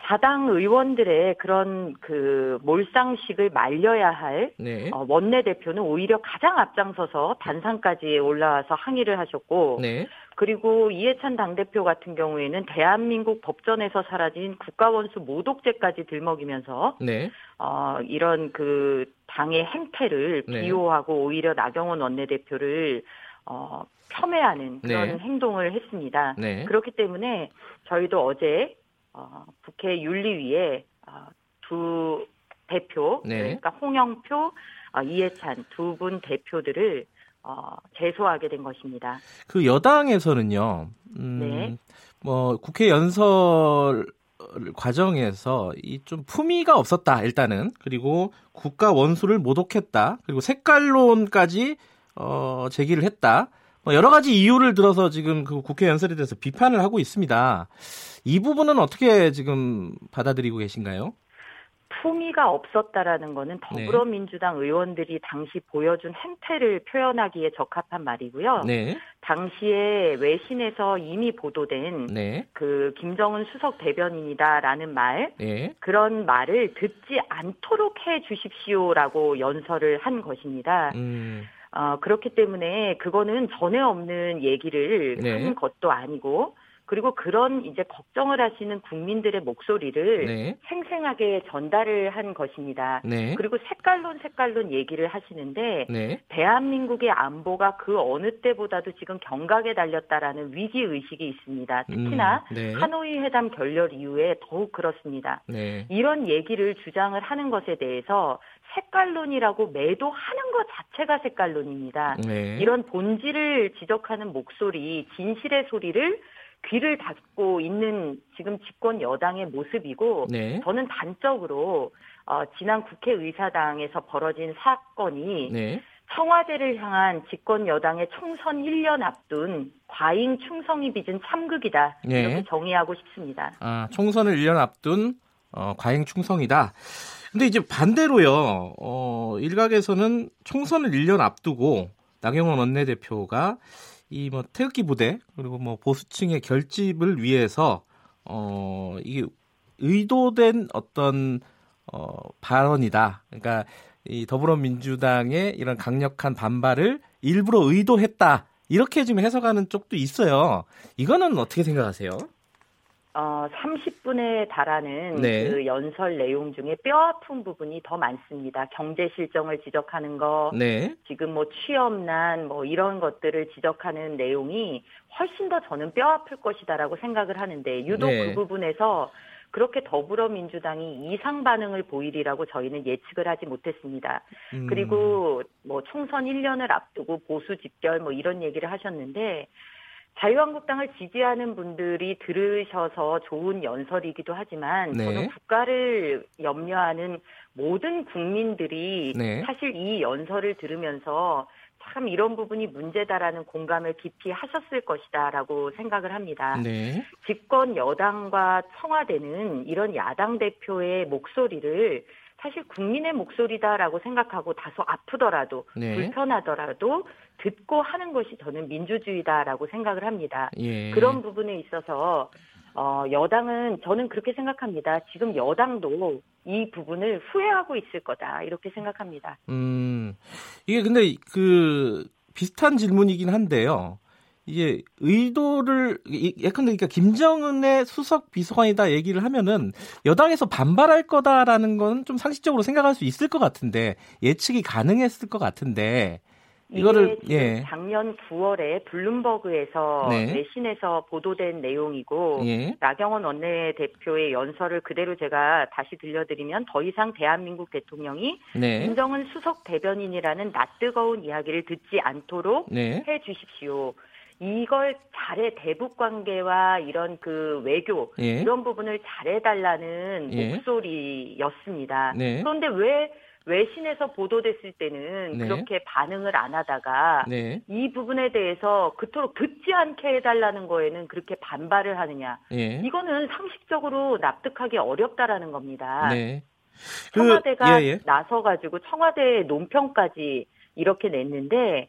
자당 의원들의 그런 그 몰상식을 말려야 할 원내대표는 오히려 가장 앞장서서 단상까지 올라와서 항의를 하셨고 그리고 이해찬 당대표 같은 경우에는 대한민국 법전에서 사라진 국가원수 모독죄까지 들먹이면서 이런 그 당의 행태를 비호하고 오히려 나경원 원내대표를 폄훼하는 그런 행동을 했습니다. 그렇기 때문에 저희도 어제 국회 윤리위에 두 대표 그러니까 홍영표, 이해찬 두 분 대표들을 제소하게 된 것입니다. 그 여당에서는요. 뭐 국회 연설 과정에서 이 좀 품위가 없었다 일단은 그리고 국가 원수를 모독했다 그리고 색깔론까지 제기를 했다. 여러 가지 이유를 들어서 지금 그 국회 연설에 대해서 비판을 하고 있습니다. 이 부분은 어떻게 지금 받아들이고 계신가요? 품위가 없었다라는 거는 더불어민주당 의원들이 당시 보여준 행태를 표현하기에 적합한 말이고요. 당시에 외신에서 이미 보도된 그 김정은 수석 대변인이다라는 말, 그런 말을 듣지 않도록 해 주십시오라고 연설을 한 것입니다. 그렇기 때문에 그거는 전에 없는 얘기를 하는 것도 아니고 그리고 그런 이제 걱정을 하시는 국민들의 목소리를 생생하게 전달을 한 것입니다. 그리고 색깔론 얘기를 하시는데 대한민국의 안보가 그 어느 때보다도 지금 경각에 달렸다라는 위기의식이 있습니다. 특히나 하노이 회담 결렬 이후에 더욱 그렇습니다. 이런 얘기를 주장을 하는 것에 대해서 색깔론이라고 매도하는 것 자체가 색깔론입니다. 이런 본질을 지적하는 목소리, 진실의 소리를 귀를 닫고 있는 지금 집권 여당의 모습이고 네. 저는 단적으로 지난 국회의사당에서 벌어진 사건이 네. 청와대를 향한 집권 여당의 총선 1년 앞둔 과잉 충성이 빚은 참극이다. 네. 이렇게 정의하고 싶습니다. 아, 총선을 1년 앞둔 과잉 충성이다. 근데 이제 반대로요. 일각에서는 총선을 1년 앞두고 나경원 원내대표가 이 뭐 태극기 부대 그리고 뭐 보수층의 결집을 위해서 이게 의도된 어떤 발언이다. 그러니까 이 더불어민주당의 이런 강력한 반발을 일부러 의도했다. 이렇게 지금 해석하는 쪽도 있어요. 이거는 어떻게 생각하세요? 30분에 달하는 네. 그 연설 내용 중에 뼈아픈 부분이 더 많습니다. 경제 실정을 지적하는 거, 네. 지금 뭐 취업난 뭐 이런 것들을 지적하는 내용이 훨씬 더 저는 뼈아플 것이다라고 생각을 하는데 유독 네. 그 부분에서 그렇게 더불어민주당이 이상 반응을 보이리라고 저희는 예측을 하지 못했습니다. 그리고 뭐 총선 1년을 앞두고 보수 집결 뭐 이런 얘기를 하셨는데 자유한국당을 지지하는 분들이 들으셔서 좋은 연설이기도 하지만 네. 저는 국가를 염려하는 모든 국민들이 네. 사실 이 연설을 들으면서 참 이런 부분이 문제다라는 공감을 깊이 하셨을 것이다라고 생각을 합니다. 네. 집권 여당과 청와대는 이런 야당 대표의 목소리를 사실 국민의 목소리다라고 생각하고 다소 아프더라도 네. 불편하더라도 듣고 하는 것이 저는 민주주의다라고 생각을 합니다. 예. 그런 부분에 있어서 여당은 저는 그렇게 생각합니다. 지금 여당도 이 부분을 후회하고 있을 거다 이렇게 생각합니다. 이게 근데 그 비슷한 질문이긴 한데요. 이게 의도를 예컨대 그러니까 김정은의 수석 비서관이다 얘기를 하면은 여당에서 반발할 거다라는 건 좀 상식적으로 생각할 수 있을 것 같은데 예측이 가능했을 것 같은데 이거를 예. 작년 9월에 블룸버그에서 네. 내신에서 보도된 내용이고 예. 나경원 원내대표의 연설을 그대로 제가 다시 들려드리면 더 이상 대한민국 대통령이 네. 김정은 수석 대변인이라는 낯뜨거운 이야기를 듣지 않도록 네. 해주십시오. 이걸 잘해 대북 관계와 이런 그 외교 예. 이런 부분을 잘해달라는 예. 목소리였습니다. 네. 그런데 왜 외신에서 보도됐을 때는 네. 그렇게 반응을 안 하다가 네. 이 부분에 대해서 그토록 듣지 않게 해달라는 거에는 그렇게 반발을 하느냐. 예. 이거는 상식적으로 납득하기 어렵다라는 겁니다. 네. 청와대가 예, 예. 나서가지고 청와대의 논평까지 이렇게 냈는데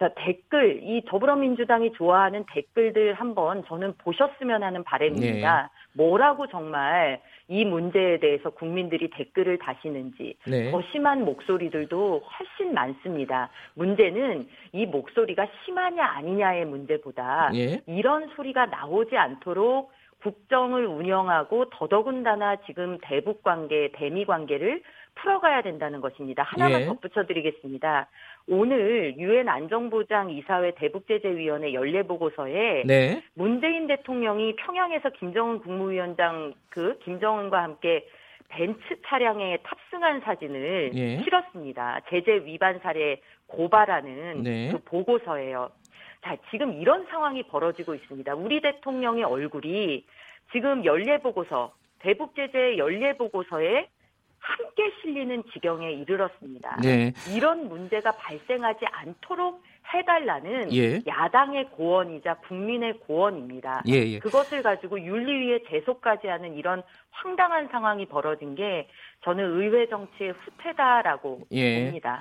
자, 댓글, 이 더불어민주당이 좋아하는 댓글들 한번 저는 보셨으면 하는 바람입니다. 네. 뭐라고 정말 이 문제에 대해서 국민들이 댓글을 다시는지 네. 더 심한 목소리들도 훨씬 많습니다. 문제는 이 목소리가 심하냐 아니냐의 문제보다 네. 이런 소리가 나오지 않도록 국정을 운영하고 더더군다나 지금 대북 관계, 대미 관계를 풀어가야 된다는 것입니다. 하나만 예. 덧붙여드리겠습니다. 오늘 유엔 안전보장 이사회 대북제재위원회 연례보고서에 네. 문재인 대통령이 평양에서 김정은 국무위원장 김정은과 함께 벤츠 차량에 탑승한 사진을 예. 실었습니다. 제재 위반 사례 고발하는 네. 그 보고서예요. 자, 지금 이런 상황이 벌어지고 있습니다. 우리 대통령의 얼굴이 지금 연례보고서, 대북제재 연례보고서에 함께 실리는 지경에 이르렀습니다. 네. 이런 문제가 발생하지 않도록 해달라는 예. 야당의 고언이자 국민의 고언입니다. 예예. 그것을 가지고 윤리위에 제소까지 하는 이런 황당한 상황이 벌어진 게 저는 의회 정치의 후퇴다라고 예. 봅니다.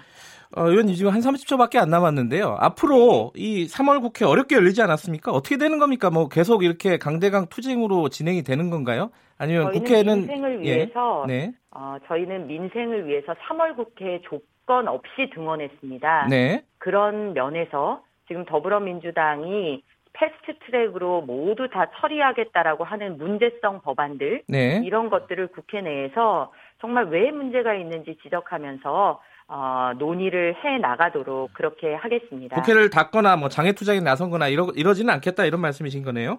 의원님 지금 한 30초밖에 안 남았는데요. 앞으로 이 3월 국회 어렵게 열리지 않았습니까? 어떻게 되는 겁니까? 뭐 계속 이렇게 강대강 투쟁으로 진행이 되는 건가요? 아니면 국회는 민생을 위해서 예. 네. 저희는 민생을 위해서 3월 국회에 조건 없이 등원했습니다. 네. 그런 면에서 지금 더불어민주당이 패스트트랙으로 모두 다 처리하겠다라고 하는 문제성 법안들 네. 이런 것들을 국회 내에서 정말 왜 문제가 있는지 지적하면서 논의를 해나가도록 그렇게 하겠습니다. 국회를 닫거나 뭐 장애투쟁에 나선거나 이러지는 않겠다 이런 말씀이신 거네요?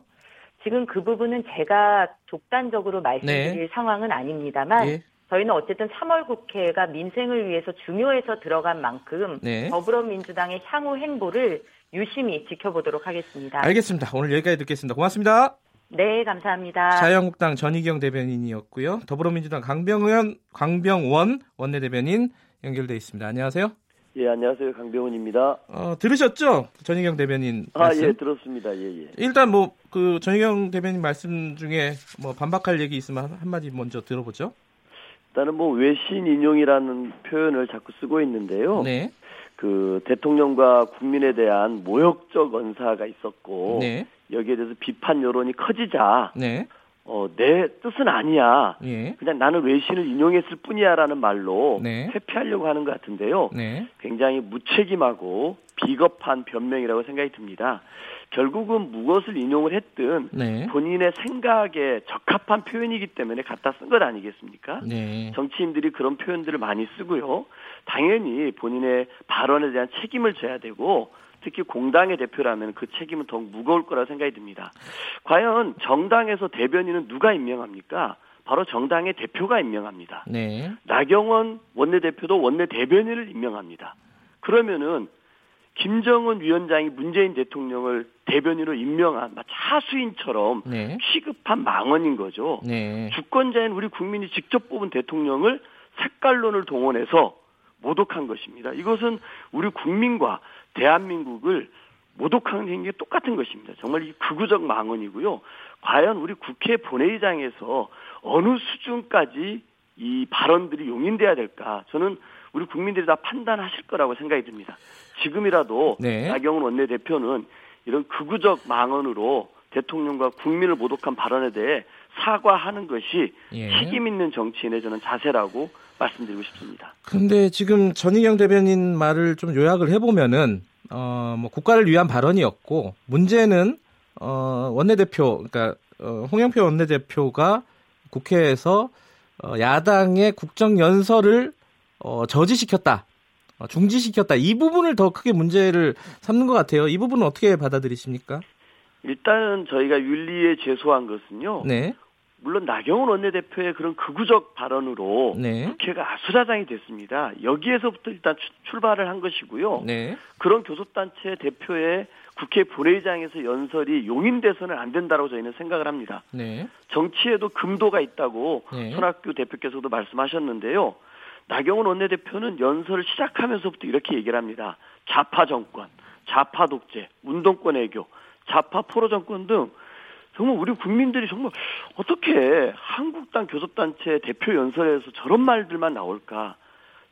지금 그 부분은 제가 독단적으로 말씀드릴 네. 상황은 아닙니다만 예. 저희는 어쨌든 3월 국회가 민생을 위해서 중요해서 들어간 만큼 네. 더불어민주당의 향후 행보를 유심히 지켜보도록 하겠습니다. 알겠습니다. 오늘 여기까지 듣겠습니다. 고맙습니다. 네, 감사합니다. 자유한국당 전희경 대변인이었고요. 더불어민주당 강병원 원내대변인 연결돼 있습니다. 안녕하세요. 예, 안녕하세요. 강병원입니다. 들으셨죠? 전희경 대변인 말씀. 아, 예, 들었습니다. 예, 예. 일단 그 전희경 대변인 말씀 중에 반박할 얘기 있으면 한마디 먼저 들어보죠. 일단은 외신 인용이라는 표현을 자꾸 쓰고 있는데요. 네. 그 대통령과 국민에 대한 모욕적 언사가 있었고 네. 여기에 대해서 비판 여론이 커지자 네. 내 뜻은 아니야. 예. 그냥 나는 외신을 인용했을 뿐이야라는 말로 네. 회피하려고 하는 것 같은데요. 네. 굉장히 무책임하고 비겁한 변명이라고 생각이 듭니다. 결국은 무엇을 인용을 했든 네. 본인의 생각에 적합한 표현이기 때문에 갖다 쓴 것 아니겠습니까? 네. 정치인들이 그런 표현들을 많이 쓰고요. 당연히 본인의 발언에 대한 책임을 져야 되고 특히 공당의 대표라면 그 책임은 더욱 무거울 거라 생각이 듭니다. 과연 정당에서 대변인은 누가 임명합니까? 바로 정당의 대표가 임명합니다. 네. 나경원 원내대표도 원내대변인을 임명합니다. 그러면은 김정은 위원장이 문재인 대통령을 대변인으로 임명한 하수인처럼 네. 취급한 망언인 거죠. 네. 주권자인 우리 국민이 직접 뽑은 대통령을 색깔론을 동원해서 모독한 것입니다. 이것은 우리 국민과 대한민국을 모독하는 행위에 똑같은 것입니다. 정말 이 극우적 망언이고요. 과연 우리 국회 본회의장에서 어느 수준까지 이 발언들이 용인돼야 될까? 저는 우리 국민들이 다 판단하실 거라고 생각이 듭니다. 지금이라도 네. 나경원 원내대표는 이런 극우적 망언으로 대통령과 국민을 모독한 발언에 대해 사과하는 것이 예. 책임 있는 정치인의 저는 자세라고 말씀드리고 싶습니다. 그런데 지금 전희경 대변인 말을 좀 요약을 해보면은 국가를 위한 발언이었고 문제는 원내대표 그러니까 홍영표 원내대표가 국회에서 야당의 국정연설을 저지시켰다, 중지시켰다 이 부분을 더 크게 문제를 삼는 것 같아요. 이 부분은 어떻게 받아들이십니까? 일단은 저희가 윤리에 제소한 것은요. 네. 물론 나경원 원내대표의 그런 극우적 발언으로 네. 국회가 아수라장이 됐습니다. 여기에서부터 일단 출발을 한 것이고요. 네. 그런 교섭단체 대표의 국회 본회의장에서 연설이 용인돼서는 안 된다고 저희는 생각을 합니다. 네. 정치에도 금도가 있다고 네. 손학규 대표께서도 말씀하셨는데요. 나경원 원내대표는 연설을 시작하면서부터 이렇게 얘기를 합니다. 좌파 정권, 좌파 독재, 운동권 애교, 좌파 포로 정권 등 정말 우리 국민들이 정말 어떻게 한국당 교섭단체 대표 연설에서 저런 말들만 나올까?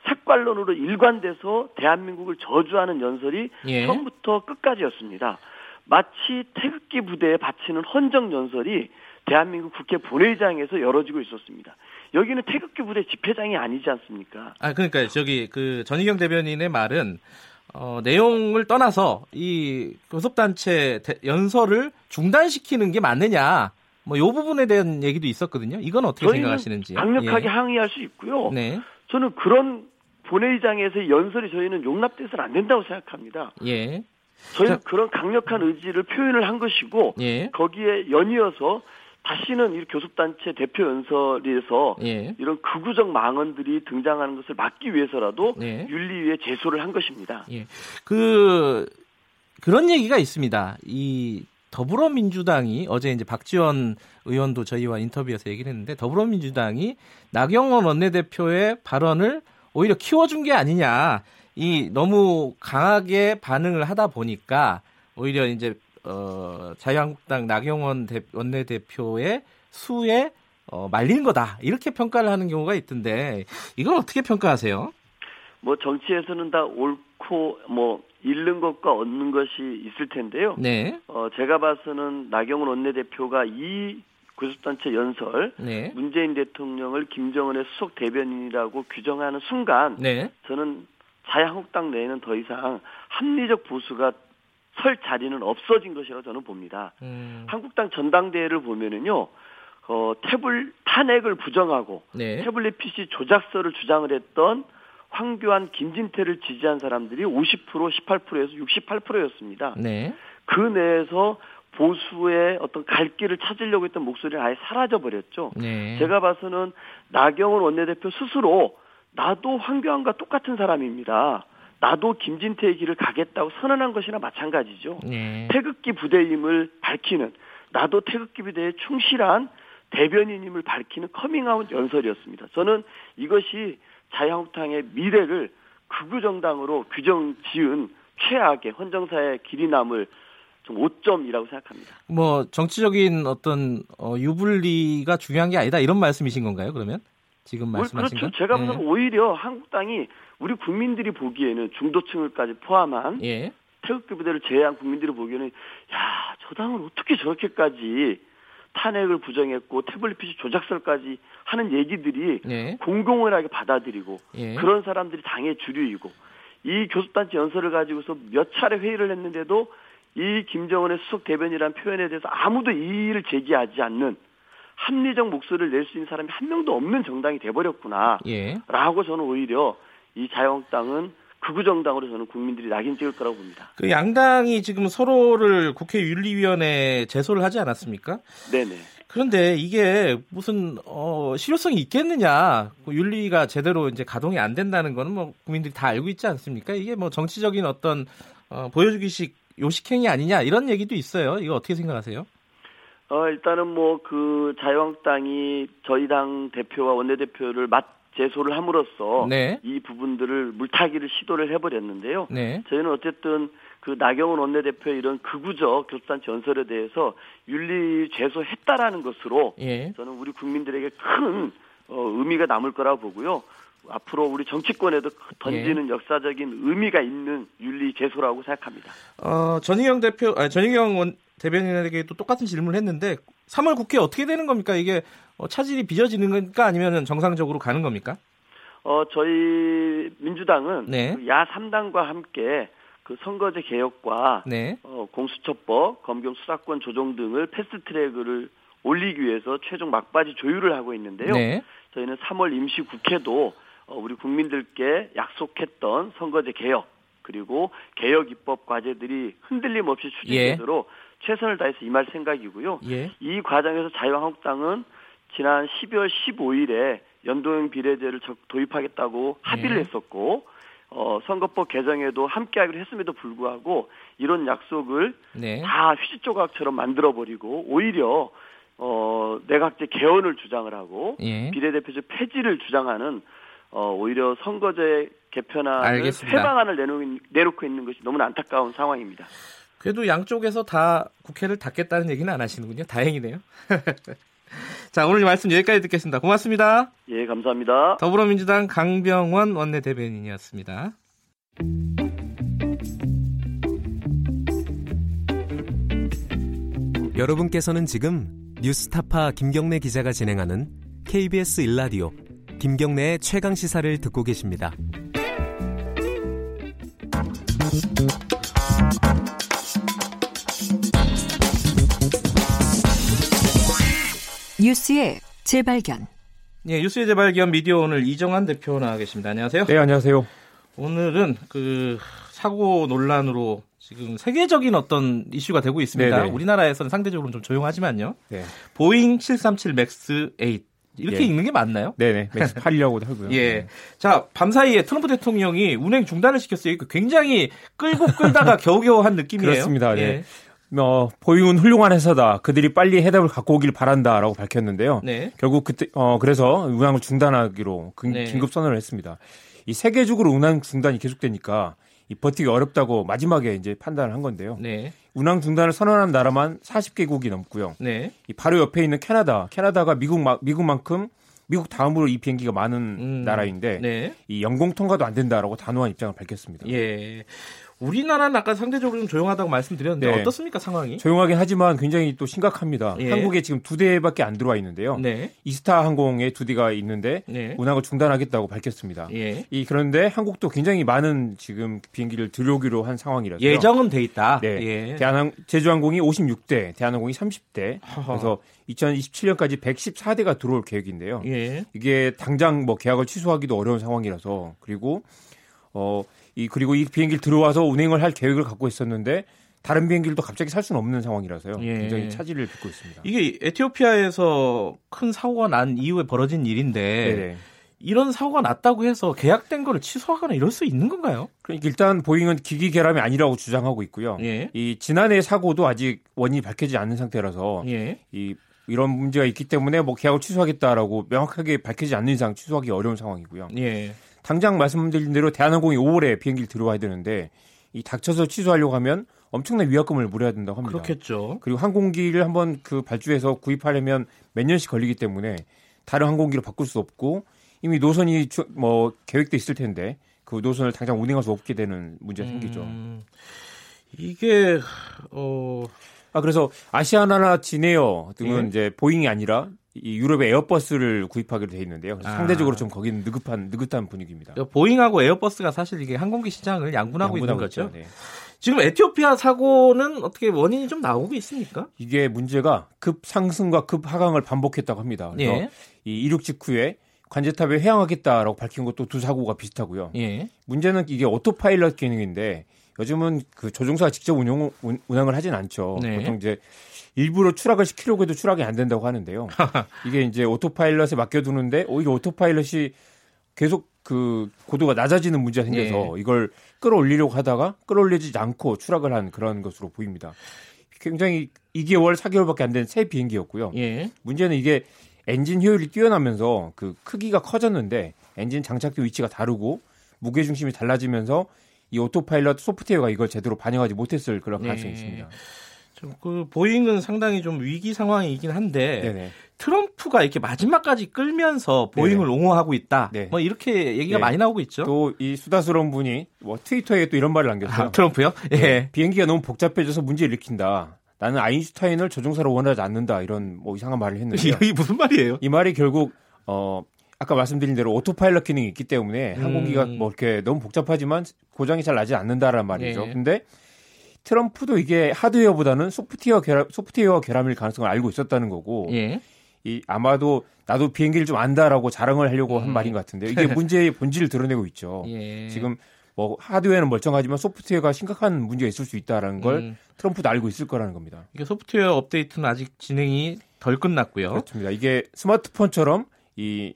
색깔론으로 일관돼서 대한민국을 저주하는 연설이 예. 처음부터 끝까지였습니다. 마치 태극기 부대에 바치는 헌정 연설이 대한민국 국회 본회의장에서 열어지고 있었습니다. 여기는 태극기 부대 집회장이 아니지 않습니까? 아 그러니까 저기 그 전희경 대변인의 말은. 내용을 떠나서 이 교섭단체 연설을 중단시키는 게 맞느냐, 요 부분에 대한 얘기도 있었거든요. 이건 어떻게 생각하시는지. 강력하게 예. 항의할 수 있고요. 네. 저는 그런 본회의장에서의 연설이 저희는 용납돼서는 안 된다고 생각합니다. 예. 저희는 그런 강력한 의지를 표현을 한 것이고 예. 거기에 연이어서 다시는 이 교섭단체 대표 연설에서 예. 이런 극우적 망언들이 등장하는 것을 막기 위해서라도 예. 윤리위에 제소를 한 것입니다. 예. 그런 얘기가 있습니다. 이 더불어민주당이 어제 이제 박지원 의원도 저희와 인터뷰에서 얘기를 했는데 더불어민주당이 나경원 원내대표의 발언을 오히려 키워준 게 아니냐. 이 너무 강하게 반응을 하다 보니까 오히려 이제 자유한국당 나경원 원내대표의 수에 말린 거다 이렇게 평가를 하는 경우가 있던데 이걸 어떻게 평가하세요? 정치에서는 다 옳고 잃는 것과 얻는 것이 있을 텐데요. 네. 제가 봐서는 나경원 원내대표가 이 교섭단체 연설 네. 문재인 대통령을 김정은의 수석 대변인이라고 규정하는 순간 네. 저는 자유한국당 내에는 더 이상 합리적 보수가 설 자리는 없어진 것이라고 저는 봅니다. 한국당 전당대회를 보면은요, 탄핵을 부정하고 네. 태블릿 PC 조작설을 주장을 했던 황교안, 김진태를 지지한 사람들이 50%, 18%에서 68%였습니다. 네. 그 내에서 보수의 어떤 갈 길을 찾으려고 했던 목소리는 아예 사라져버렸죠. 네. 제가 봐서는 나경원 원내대표 스스로 나도 황교안과 똑같은 사람입니다. 나도 김진태의 길을 가겠다고 선언한 것이나 마찬가지죠. 네. 태극기 부대임을 밝히는, 나도 태극기 부대에 충실한 대변인임을 밝히는 커밍아웃 연설이었습니다. 저는 이것이 자유한국당의 미래를 극우정당으로 규정 지은 최악의 헌정사의 길이 남을 좀 오점이라고 생각합니다. 뭐 정치적인 어떤 유불리가 중요한 게 아니다 이런 말씀이신 건가요? 그러면 지금 말씀하신 건? 그렇죠. 제가 보면 네. 오히려 한국당이 우리 국민들이 보기에는 중도층을까지 포함한 예. 태극기 부대를 제외한 국민들이 보기에는 야, 저 당은 어떻게 저렇게까지 탄핵을 부정했고 태블릿PC 조작설까지 하는 얘기들이 예. 공공연하게 받아들이고 예. 그런 사람들이 당의 주류이고 이 교섭단체 연설을 가지고서 몇 차례 회의를 했는데도 이 김정은의 수석 대변이라는 표현에 대해서 아무도 이의를 제기하지 않는 합리적 목소리를 낼 수 있는 사람이 한 명도 없는 정당이 돼버렸구나 예. 라고 저는 오히려 이 자유한국당은 극우정당으로 저는 국민들이 낙인 찍을 거라고 봅니다. 그 양당이 지금 서로를 국회윤리위원회에 제소를 하지 않았습니까? 네네. 그런데 이게 무슨 실효성이 있겠느냐? 윤리가 제대로 이제 가동이 안 된다는 거는 뭐 국민들이 다 알고 있지 않습니까? 이게 뭐 정치적인 어떤 보여주기식 요식행위 아니냐 이런 얘기도 있어요. 이거 어떻게 생각하세요? 일단은 뭐 그 자유한국당이 저희 당 대표와 원내대표를 제소를 함으로써 네. 이 부분들을 물타기를 시도를 해버렸는데요. 네. 저희는 어쨌든 그 나경원 원내대표의 이런 극우적 교섭단체 연설에 대해서 윤리 제소했다라는 것으로 예. 저는 우리 국민들에게 큰 의미가 남을 거라고 보고요. 앞으로 우리 정치권에도 던지는 예. 역사적인 의미가 있는 윤리 제소라고 생각합니다. 전희경 대변인에게도 똑같은 질문을 했는데 3월 국회 어떻게 되는 겁니까? 이게 차질이 빚어지는 겁니까? 아니면 정상적으로 가는 겁니까? 저희 민주당은 네. 야 3당과 함께 그 선거제 개혁과 네. 공수처법, 검경 수사권 조정 등을 패스트트랙을 올리기 위해서 최종 막바지 조율을 하고 있는데요. 네. 저희는 3월 임시 국회도 우리 국민들께 약속했던 선거제 개혁 그리고 개혁 입법 과제들이 흔들림 없이 추진되도록 예. 최선을 다해서 임할 생각이고요. 예. 이 과정에서 자유한국당은 지난 12월 15일에 연동형 비례제를 도입하겠다고 합의를 예. 했었고 선거법 개정에도 함께하기로 했음에도 불구하고 이런 약속을 네. 다 휴지조각처럼 만들어버리고 오히려 내각제 개헌을 주장을 하고 예. 비례대표제 폐지를 주장하는 오히려 선거제 개편안을 해방안을 내놓고 있는 것이 너무나 안타까운 상황입니다. 그래도 양쪽에서 다 국회를 닫겠다는 얘기는 안 하시는군요. 다행이네요. 자, 오늘 말씀 여기까지 듣겠습니다. 고맙습니다. 예, 감사합니다. 더불어민주당 강병원 원내대변인이었습니다. 여러분께서는 지금 뉴스타파 김경래 기자가 진행하는 KBS 1라디오 김경래의 최강시사를 듣고 계십니다. 뉴스의 재발견. 네, 뉴스의 재발견 미디어 오늘 이정환 대표 나와 계십니다. 안녕하세요. 네, 안녕하세요. 오늘은 그 사고 논란으로 지금 세계적인 어떤 이슈가 되고 있습니다. 네네. 우리나라에서는 상대적으로 좀 조용하지만요. 네. 보잉 737 MAX 8 이렇게 예. 읽는 게 맞나요? 네네. 맥스 8이라고도 하고요. 예. 네. 자, 밤사이에 트럼프 대통령이 운행 중단을 시켰어요. 굉장히 끌다가 겨우겨우 한 느낌이에요. 그렇습니다. 네. 예. 보잉은 훌륭한 회사다. 그들이 빨리 해답을 갖고 오길 바란다라고 밝혔는데요. 네. 결국 그때 그래서 운항을 중단하기로 긴급 선언을 했습니다. 이 세계적으로 운항 중단이 계속되니까 이 버티기 어렵다고 마지막에 이제 판단을 한 건데요. 네. 운항 중단을 선언한 나라만 40개국이 넘고요. 네. 이 바로 옆에 있는 캐나다가 미국 다음으로 이 비행기가 많은 나라인데 네. 이 영공 통과도 안 된다라고 단호한 입장을 밝혔습니다. 예. 우리나라는 아까 상대적으로 좀 조용하다고 말씀드렸는데 네. 어떻습니까 상황이? 조용하긴 하지만 굉장히 또 심각합니다. 예. 한국에 지금 2대밖에 안 들어와 있는데요. 네. 이스타 항공에 2대가 있는데 네. 운항을 중단하겠다고 밝혔습니다. 예. 그런데 한국도 굉장히 많은 지금 비행기를 들여오기로 한 상황이라서 예정은 돼 있다. 네. 예. 제주항공이 56대, 대한항공이 30대. 허허. 그래서 2027년까지 114대가 들어올 계획인데요. 예. 이게 당장 뭐 계약을 취소하기도 어려운 상황이라서 그리고 이 비행기를 들어와서 운행을 할 계획을 갖고 있었는데 다른 비행기들도 갑자기 살 수는 없는 상황이라서요. 예. 굉장히 차질을 빚고 있습니다. 이게 에티오피아에서 큰 사고가 난 이후에 벌어진 일인데 네네. 이런 사고가 났다고 해서 계약된 거를 취소하거나 이럴 수 있는 건가요? 그러니까 일단 보잉은 기기 결함이 아니라고 주장하고 있고요. 예. 이 지난해 사고도 아직 원인이 밝혀지지 않은 상태라서 예. 이런 문제가 있기 때문에 뭐 계약을 취소하겠다라고 명확하게 밝혀지지 않는 이상 취소하기 어려운 상황이고요. 예. 당장 말씀드린 대로 대한항공이 5월에 비행기를 들어와야 되는데 이 닥쳐서 취소하려고 하면 엄청난 위약금을 물어야 된다고 합니다. 그렇겠죠. 그리고 항공기를 한번 그 발주해서 구입하려면 몇 년씩 걸리기 때문에 다른 항공기로 바꿀 수 없고 이미 노선이 뭐 계획돼 있을 텐데 그 노선을 당장 운행할 수 없게 되는 문제가 생기죠. 이게 그래서 아시아나나 지네어 등은 예. 이제 보잉이 아니라 이 유럽의 에어버스를 구입하기로 돼 있는데요. 그래서 상대적으로 좀 거기는 느긋한 분위기입니다. 보잉하고 에어버스가 사실 이게 항공기 시장을 양분하고 있는 거죠. 네. 지금 에티오피아 사고는 어떻게 원인이 좀 나오고 있습니까? 이게 문제가 급 상승과 급 하강을 반복했다고 합니다. 그래서 예. 이 이륙 직후에 관제탑에 회항하겠다라고 밝힌 것도 두 사고가 비슷하고요. 예. 문제는 이게 오토파일럿 기능인데 요즘은 그 조종사가 직접 운항을 하진 않죠. 네. 보통 이제 일부러 추락을 시키려고 해도 추락이 안 된다고 하는데요. 이게 이제 오토파일럿에 맡겨두는데 오히려 오토파일럿이 계속 그 고도가 낮아지는 문제가 생겨서 예. 이걸 끌어올리려고 하다가 끌어올리지 않고 추락을 한 그런 것으로 보입니다. 굉장히 2개월, 4개월밖에 안 된 새 비행기였고요. 예. 문제는 이게 엔진 효율이 뛰어나면서 그 크기가 커졌는데 엔진 장착기 위치가 다르고 무게 중심이 달라지면서 이 오토파일럿 소프트웨어가 이걸 제대로 반영하지 못했을 그런 가능성이 있습니다. 그 보잉은 상당히 좀 위기 상황이긴 한데 네네. 트럼프가 이렇게 마지막까지 끌면서 보잉을 네네. 옹호하고 있다. 네. 뭐 이렇게 얘기가 네. 많이 나오고 있죠. 또 이 수다스러운 분이 뭐 트위터에 또 이런 말을 남겼어요. 트럼프요? 예. 네. 비행기가 너무 복잡해져서 문제를 일으킨다. 나는 아인슈타인을 조종사로 원하지 않는다. 이런 뭐 이상한 말을 했는데요. 이게 무슨 말이에요? 이 말이 결국 아까 말씀드린 대로 오토파일럿 기능이 있기 때문에 항공기가 뭐 이렇게 너무 복잡하지만 고장이 잘 나지 않는다라는 말이죠. 예. 근데 트럼프도 이게 하드웨어보다는 소프트웨어 결함일 가능성을 알고 있었다는 거고 예. 이 아마도 나도 비행기를 좀 안다라고 자랑을 하려고 한 말인 것 같은데 이게 문제의 본질을 드러내고 있죠. 예. 지금 뭐 하드웨어는 멀쩡하지만 소프트웨어가 심각한 문제가 있을 수 있다는 걸 트럼프도 알고 있을 거라는 겁니다. 이게 소프트웨어 업데이트는 아직 진행이 덜 끝났고요. 그렇습니다. 이게 스마트폰처럼 이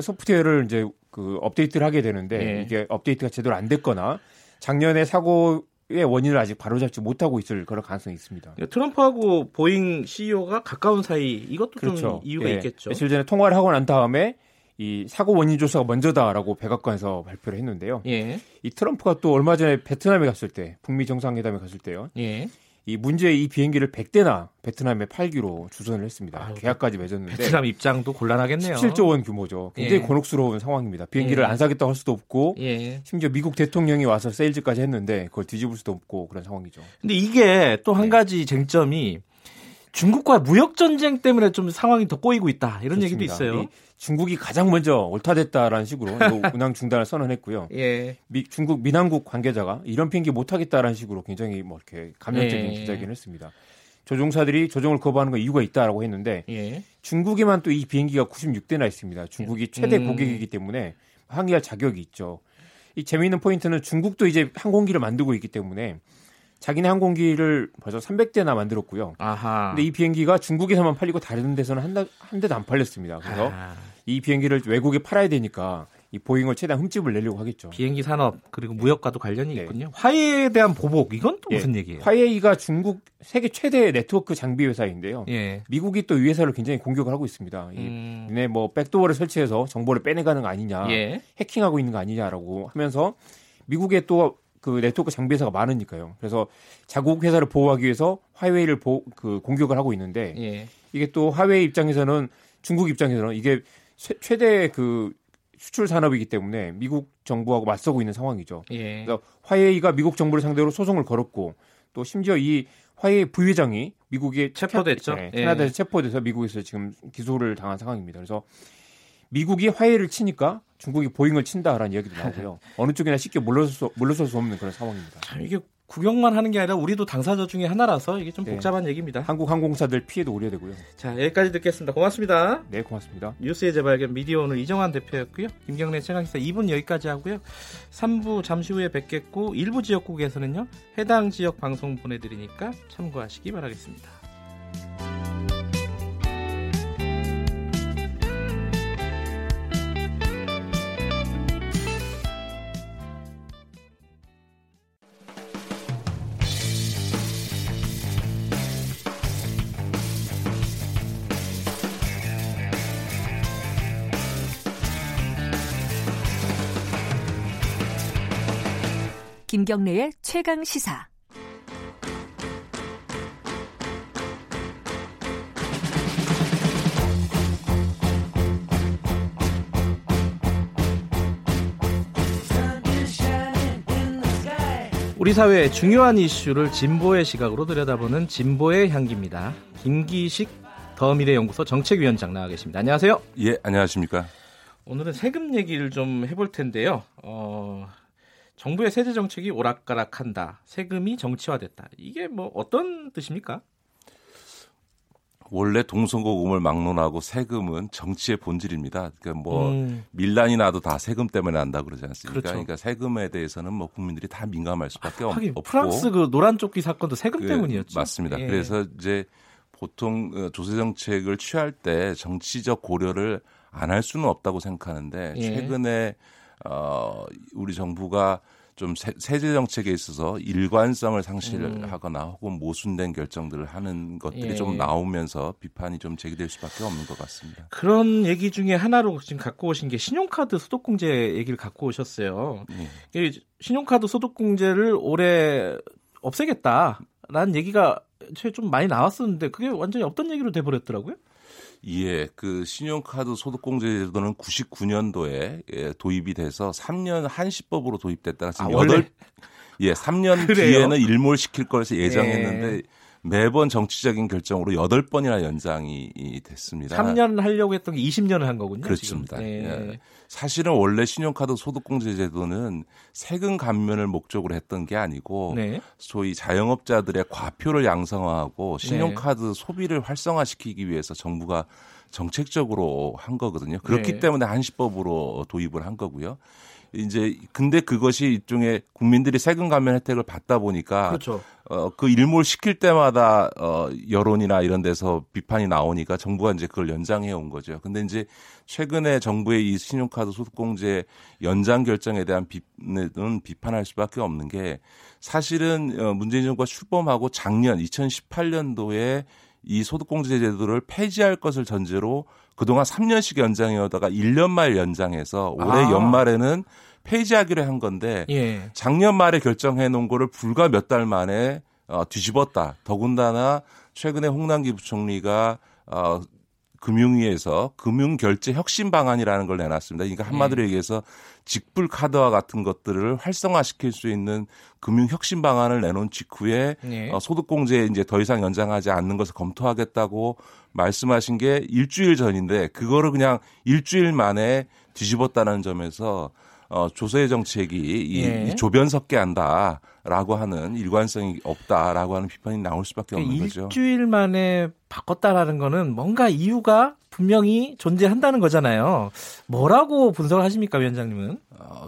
소프트웨어를 이제 그 업데이트를 하게 되는데 예. 이게 업데이트가 제대로 안 됐거나 작년에 사고의 원인을 아직 바로잡지 못하고 있을 그런 가능성이 있습니다. 트럼프하고 보잉 CEO가 가까운 사이 이것도 그렇죠. 좀 이유가 예. 있겠죠. 며칠 전에 통화를 하고 난 다음에 이 사고 원인 조사가 먼저다라고 백악관에서 발표를 했는데요. 예. 이 트럼프가 또 얼마 전에 베트남에 갔을 때 북미 정상회담에 갔을 때요. 예. 이 문제의 이 비행기를 100대나 베트남에 팔기로 주선을 했습니다. 계약까지 맺었는데. 베트남 입장도 곤란하겠네요. 17조 원 규모죠. 굉장히 예. 곤혹스러운 상황입니다. 비행기를 안 사겠다고 할 수도 없고 예. 심지어 미국 대통령이 와서 세일즈까지 했는데 그걸 뒤집을 수도 없고 그런 상황이죠. 근데 이게 또 한 가지 쟁점이 중국과의 무역전쟁 때문에 좀 상황이 더 꼬이고 있다. 이런 그렇습니다. 얘기도 있어요. 중국이 가장 먼저 옳다 됐다라는 식으로 운항 중단을 선언했고요. 예. 중국 민항국 관계자가 이런 비행기 못하겠다라는 식으로 굉장히 뭐 이렇게 감정적인 기자회견을 했습니다. 조종사들이 조종을 거부하는 건 이유가 있다라고 했는데 예. 중국에만 또 이 비행기가 96대나 있습니다. 중국이 최대 고객이기 때문에 항의할 자격이 있죠. 이 재미있는 포인트는 중국도 이제 항공기를 만들고 있기 때문에 자기네 항공기를 벌써 300대나 만들었고요. 아하. 근데 이 비행기가 중국에서만 팔리고 다른 데서는 한 대도 안 팔렸습니다. 그래서 이 비행기를 외국에 팔아야 되니까 이 보잉을 최대한 흠집을 내려고 하겠죠. 비행기 산업 그리고 무역과도 관련이 네. 있군요. 화웨이에 대한 보복 이건 또 무슨 얘기예요? 화웨이가 중국 세계 최대 네트워크 장비 회사인데요. 예. 미국이 또 이 회사를 굉장히 공격을 하고 있습니다. 얘네 뭐 백도어를 설치해서 정보를 빼내가는 거 아니냐, 예. 해킹하고 있는 거 아니냐라고 하면서 미국의 또 그 네트워크 장비 회사가 많으니까요. 그래서 자국 회사를 보호하기 위해서 화웨이를 공격을 하고 있는데 예. 이게 또 화웨이 입장에서는 중국 입장에서는 이게 최대 그 수출 산업이기 때문에 미국 정부하고 맞서고 있는 상황이죠. 예. 그래서 화웨이가 미국 정부를 상대로 소송을 걸었고 또 심지어 이 화웨이 부회장이 미국에 체포됐죠. 캐나다에서 체포돼서 미국에서 지금 기소를 당한 상황입니다. 그래서 미국이 화웨이를 치니까 중국이 보잉을 친다라는 이야기도 나오고요. 어느 쪽이나 쉽게 물러설 수 없는 그런 상황입니다. 참 이게 구경만 하는 게 아니라 우리도 당사자 중에 하나라서 이게 좀 복잡한 얘기입니다. 한국 항공사들 피해도 우려되고요. 자, 여기까지 듣겠습니다. 고맙습니다. 네, 고맙습니다. 뉴스의 재발견 미디어 오늘 이정환 대표였고요. 김경래 최강시사 2분 여기까지 하고요. 3부 잠시 후에 뵙겠고 일부 지역국에서는요. 해당 지역 방송 보내드리니까 참고하시기 바라겠습니다. 김경래의 최강시사. 우리 사회의 중요한 이슈를 진보의 시각으로 들여다보는 진보의 향기입니다. 김기식 더미래연구소 정책위원장 나와 계십니다. 안녕하세요. 예, 안녕하십니까. 오늘은 세금 얘기를 좀 해볼 텐데요. 정부의 세제 정책이 오락가락한다. 세금이 정치화됐다. 이게 뭐 어떤 뜻입니까? 원래 동성고금을 막론하고 세금은 정치의 본질입니다. 그러니까 뭐 밀란이 나도 다 세금 때문에 난다 그러지 않습니까? 그렇죠. 그러니까 세금에 대해서는 뭐 국민들이 다 민감할 수밖에 없고. 프랑스 그 노란 조끼 사건도 세금 때문이었죠. 맞습니다. 예. 그래서 이제 보통 조세 정책을 취할 때 정치적 고려를 안 할 수는 없다고 생각하는데 최근에 우리 정부가 좀 세제 정책에 있어서 일관성을 상실하거나 혹은 모순된 결정들을 하는 것들이 좀 나오면서 비판이 좀 제기될 수밖에 없는 것 같습니다. 그런 얘기 중에 하나로 지금 갖고 오신 게 신용카드 소득공제 얘기를 갖고 오셨어요. 예. 신용카드 소득공제를 올해 없애겠다라는 얘기가 좀 많이 나왔었는데 그게 완전히 없던 얘기로 돼버렸더라고요. 예, 그 신용카드 소득공제 제도는 99년도에 도입이 돼서 3년 한시법으로 도입됐다가 지금 3년 그래요? 뒤에는 일몰시킬 것을 예정했는데 매번 정치적인 결정으로 8번이나 연장이 됐습니다. 3년 하려고 했던 게 20년을 한 거군요. 그렇습니다. 예. 사실은 원래 신용카드 소득공제 제도는 세금 감면을 목적으로 했던 게 아니고 소위 자영업자들의 과표를 양성화하고 신용카드 소비를 활성화시키기 위해서 정부가 정책적으로 한 거거든요. 그렇기 때문에 한시법으로 도입을 한 거고요. 이제 근데 그것이 일종의 국민들이 세금 감면 혜택을 받다 보니까 그렇죠. 그 일몰 시킬 때마다 여론이나 이런 데서 비판이 나오니까 정부가 이제 그걸 연장해 온 거죠. 근데 이제 최근에 정부의 이 신용카드 소득공제 연장 결정에 대한 비판할 수밖에 없는 게 사실은 문재인 정부가 출범하고 작년 2018년도에 이 소득공제 제도를 폐지할 것을 전제로 그동안 3년씩 연장해오다가 1년 말 연장해서 올해 연말에는 폐지하기로 한 건데 작년 말에 결정해놓은 거를 불과 몇 달 만에 뒤집었다. 더군다나 최근에 홍남기 부총리가 금융위에서 금융결제 혁신 방안이라는 걸 내놨습니다. 그러니까 한마디로 얘기해서 직불 카드와 같은 것들을 활성화시킬 수 있는 금융혁신 방안을 내놓은 직후에 소득공제에 이제 더 이상 연장하지 않는 것을 검토하겠다고 말씀하신 게 일주일 전인데 그거를 그냥 일주일 만에 뒤집었다는 점에서 조세 정책이 이 조변 섞게 한다라고 하는 일관성이 없다라고 하는 비판이 나올 수밖에 없는 거죠. 일주일 만에 바꿨다라는 거는 뭔가 이유가 분명히 존재한다는 거잖아요. 뭐라고 분석을 하십니까, 위원장님은?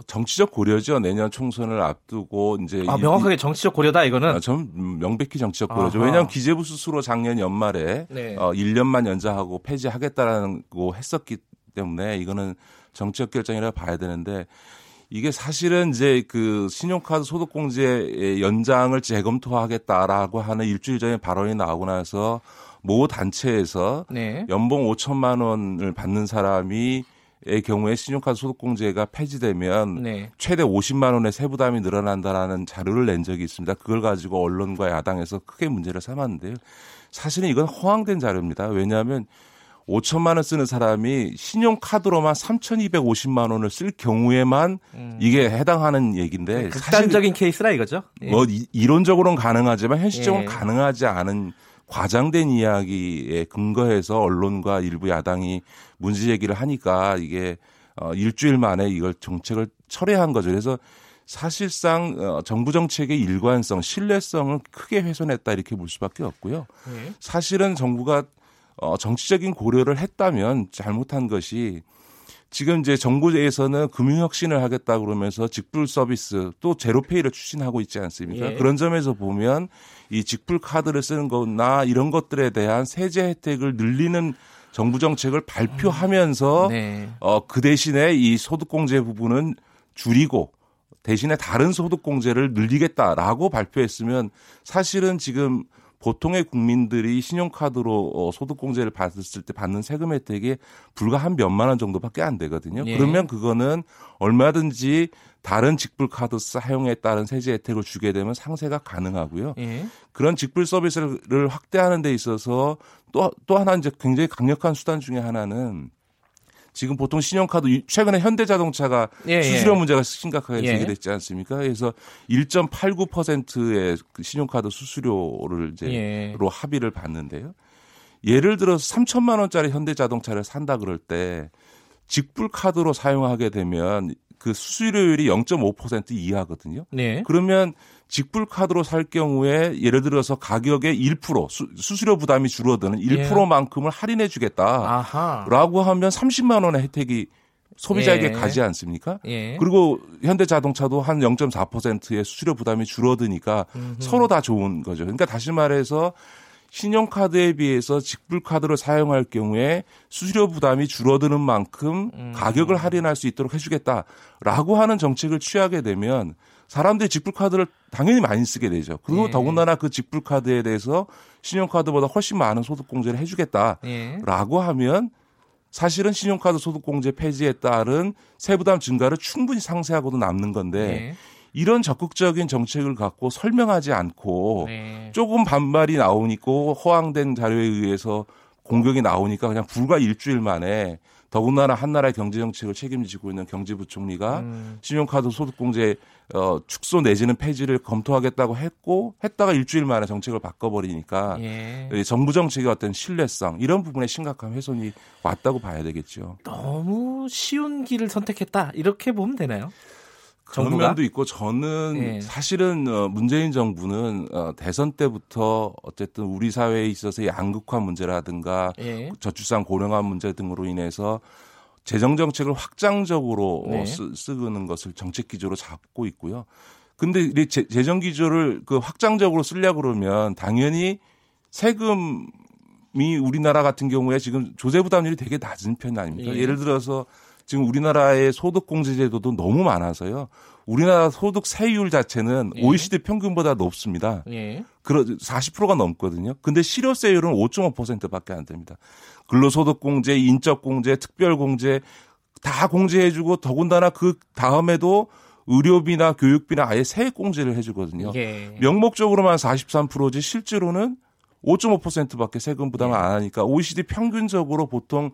정치적 고려죠. 내년 총선을 앞두고 이제 명확하게 정치적 고려다 이거는. 전 명백히 정치적 고려죠. 왜냐하면 기재부 스스로 작년 연말에 1년만 연장하고 폐지하겠다라고 했었기 때문에 이거는 정치적 결정이라 봐야 되는데 이게 사실은 이제 그 신용카드 소득공제 연장을 재검토하겠다라고 하는 일주일 전에 발언이 나오고 나서 모 단체에서 연봉 5천만 원을 받는 사람이 의 경우에 신용카드 소득공제가 폐지되면 최대 50만 원의 세부담이 늘어난다라는 자료를 낸 적이 있습니다. 그걸 가지고 언론과 야당에서 크게 문제를 삼았는데요. 사실은 이건 허황된 자료입니다. 왜냐하면 5천만 원 쓰는 사람이 신용카드로만 3,250만 원을 쓸 경우에만 이게 해당하는 얘기인데 극단적인 케이스라 이거죠. 뭐 이론적으로는 가능하지만 현실적으로는 가능하지 않은 과장된 이야기에 근거해서 언론과 일부 야당이 문제 제기를 하니까 이게 일주일 만에 이걸 정책을 철회한 거죠. 그래서 사실상 정부 정책의 일관성, 신뢰성을 크게 훼손했다 이렇게 볼 수밖에 없고요. 사실은 정부가 정치적인 고려를 했다면 잘못한 것이 지금 이제 정부에서는 금융혁신을 하겠다 그러면서 직불 서비스 또 제로페이를 추진하고 있지 않습니까? 예. 그런 점에서 보면 이 직불 카드를 쓰는 거나 이런 것들에 대한 세제 혜택을 늘리는 정부 정책을 발표하면서 네. 그 대신에 이 소득공제 부분은 줄이고 대신에 다른 소득공제를 늘리겠다라고 발표했으면 사실은 지금 보통의 국민들이 신용카드로 소득공제를 받았을 때 받는 세금 혜택이 불과 한 몇만 원 정도밖에 안 되거든요. 예. 그러면 그거는 얼마든지 다른 직불카드 사용에 따른 세제 혜택을 주게 되면 상쇄가 가능하고요. 예. 그런 직불 서비스를 확대하는 데 있어서 또 하나 이제 굉장히 강력한 수단 중에 하나는 지금 보통 신용카드 최근에 현대자동차가 수수료 문제가 심각하게 제기됐지 않습니까? 그래서 1.89%의 신용카드 수수료를 이제로 합의를 받는데요. 예를 들어서 3천만 원짜리 현대자동차를 산다 그럴 때 직불 카드로 사용하게 되면 그 수수료율이 0.5% 이하거든요. 네. 그러면 직불 카드로 살 경우에 예를 들어서 가격의 1% 수수료 부담이 줄어드는 1%만큼을 할인해 주겠다라고 하면 30만 원의 혜택이 소비자에게 가지 않습니까? 예. 그리고 현대자동차도 한 0.4%의 수수료 부담이 줄어드니까 서로 다 좋은 거죠. 그러니까 다시 말해서 신용카드에 비해서 직불카드로 사용할 경우에 수수료 부담이 줄어드는 만큼 가격을 할인할 수 있도록 해주겠다라고 하는 정책을 취하게 되면 사람들이 직불카드를 당연히 많이 쓰게 되죠. 그리고 더군다나 그 직불카드에 대해서 신용카드보다 훨씬 많은 소득공제를 해주겠다라고 하면 사실은 신용카드 소득공제 폐지에 따른 세부담 증가를 충분히 상쇄하고도 남는 건데 이런 적극적인 정책을 갖고 설명하지 않고 조금 반발이 나오니까 허황된 자료에 의해서 공격이 나오니까 그냥 불과 일주일 만에 더군다나 한나라의 경제정책을 책임지고 있는 경제부총리가 신용카드 소득공제 축소 내지는 폐지를 검토하겠다고 했다가 일주일 만에 정책을 바꿔버리니까 정부 정책의 어떤 신뢰성 이런 부분에 심각한 훼손이 왔다고 봐야 되겠죠. 너무 쉬운 길을 선택했다 이렇게 보면 되나요? 그런 면도 있고 저는 사실은 문재인 정부는 대선 때부터 어쨌든 우리 사회에 있어서 양극화 문제라든가 저출산 고령화 문제 등으로 인해서 재정정책을 확장적으로 쓰는 것을 정책 기조로 잡고 있고요. 그런데 재정 기조를 그 확장적으로 쓰려고 그러면 당연히 세금이 우리나라 같은 경우에 지금 조세 부담률이 되게 낮은 편 아닙니까? 예를 들어서 지금 우리나라의 소득공제 제도도 너무 많아서요. 우리나라 소득 세율 자체는 OECD 평균보다 높습니다. 40%가 넘거든요. 근데 실효세율은 5.5%밖에 안 됩니다. 근로소득공제, 인적공제, 특별공제 다 공제해주고 더군다나 그 다음에도 의료비나 교육비나 아예 세액공제를 해주거든요. 명목적으로만 43%지 실제로는 5.5%밖에 세금 부담을 안 하니까 OECD 평균적으로 보통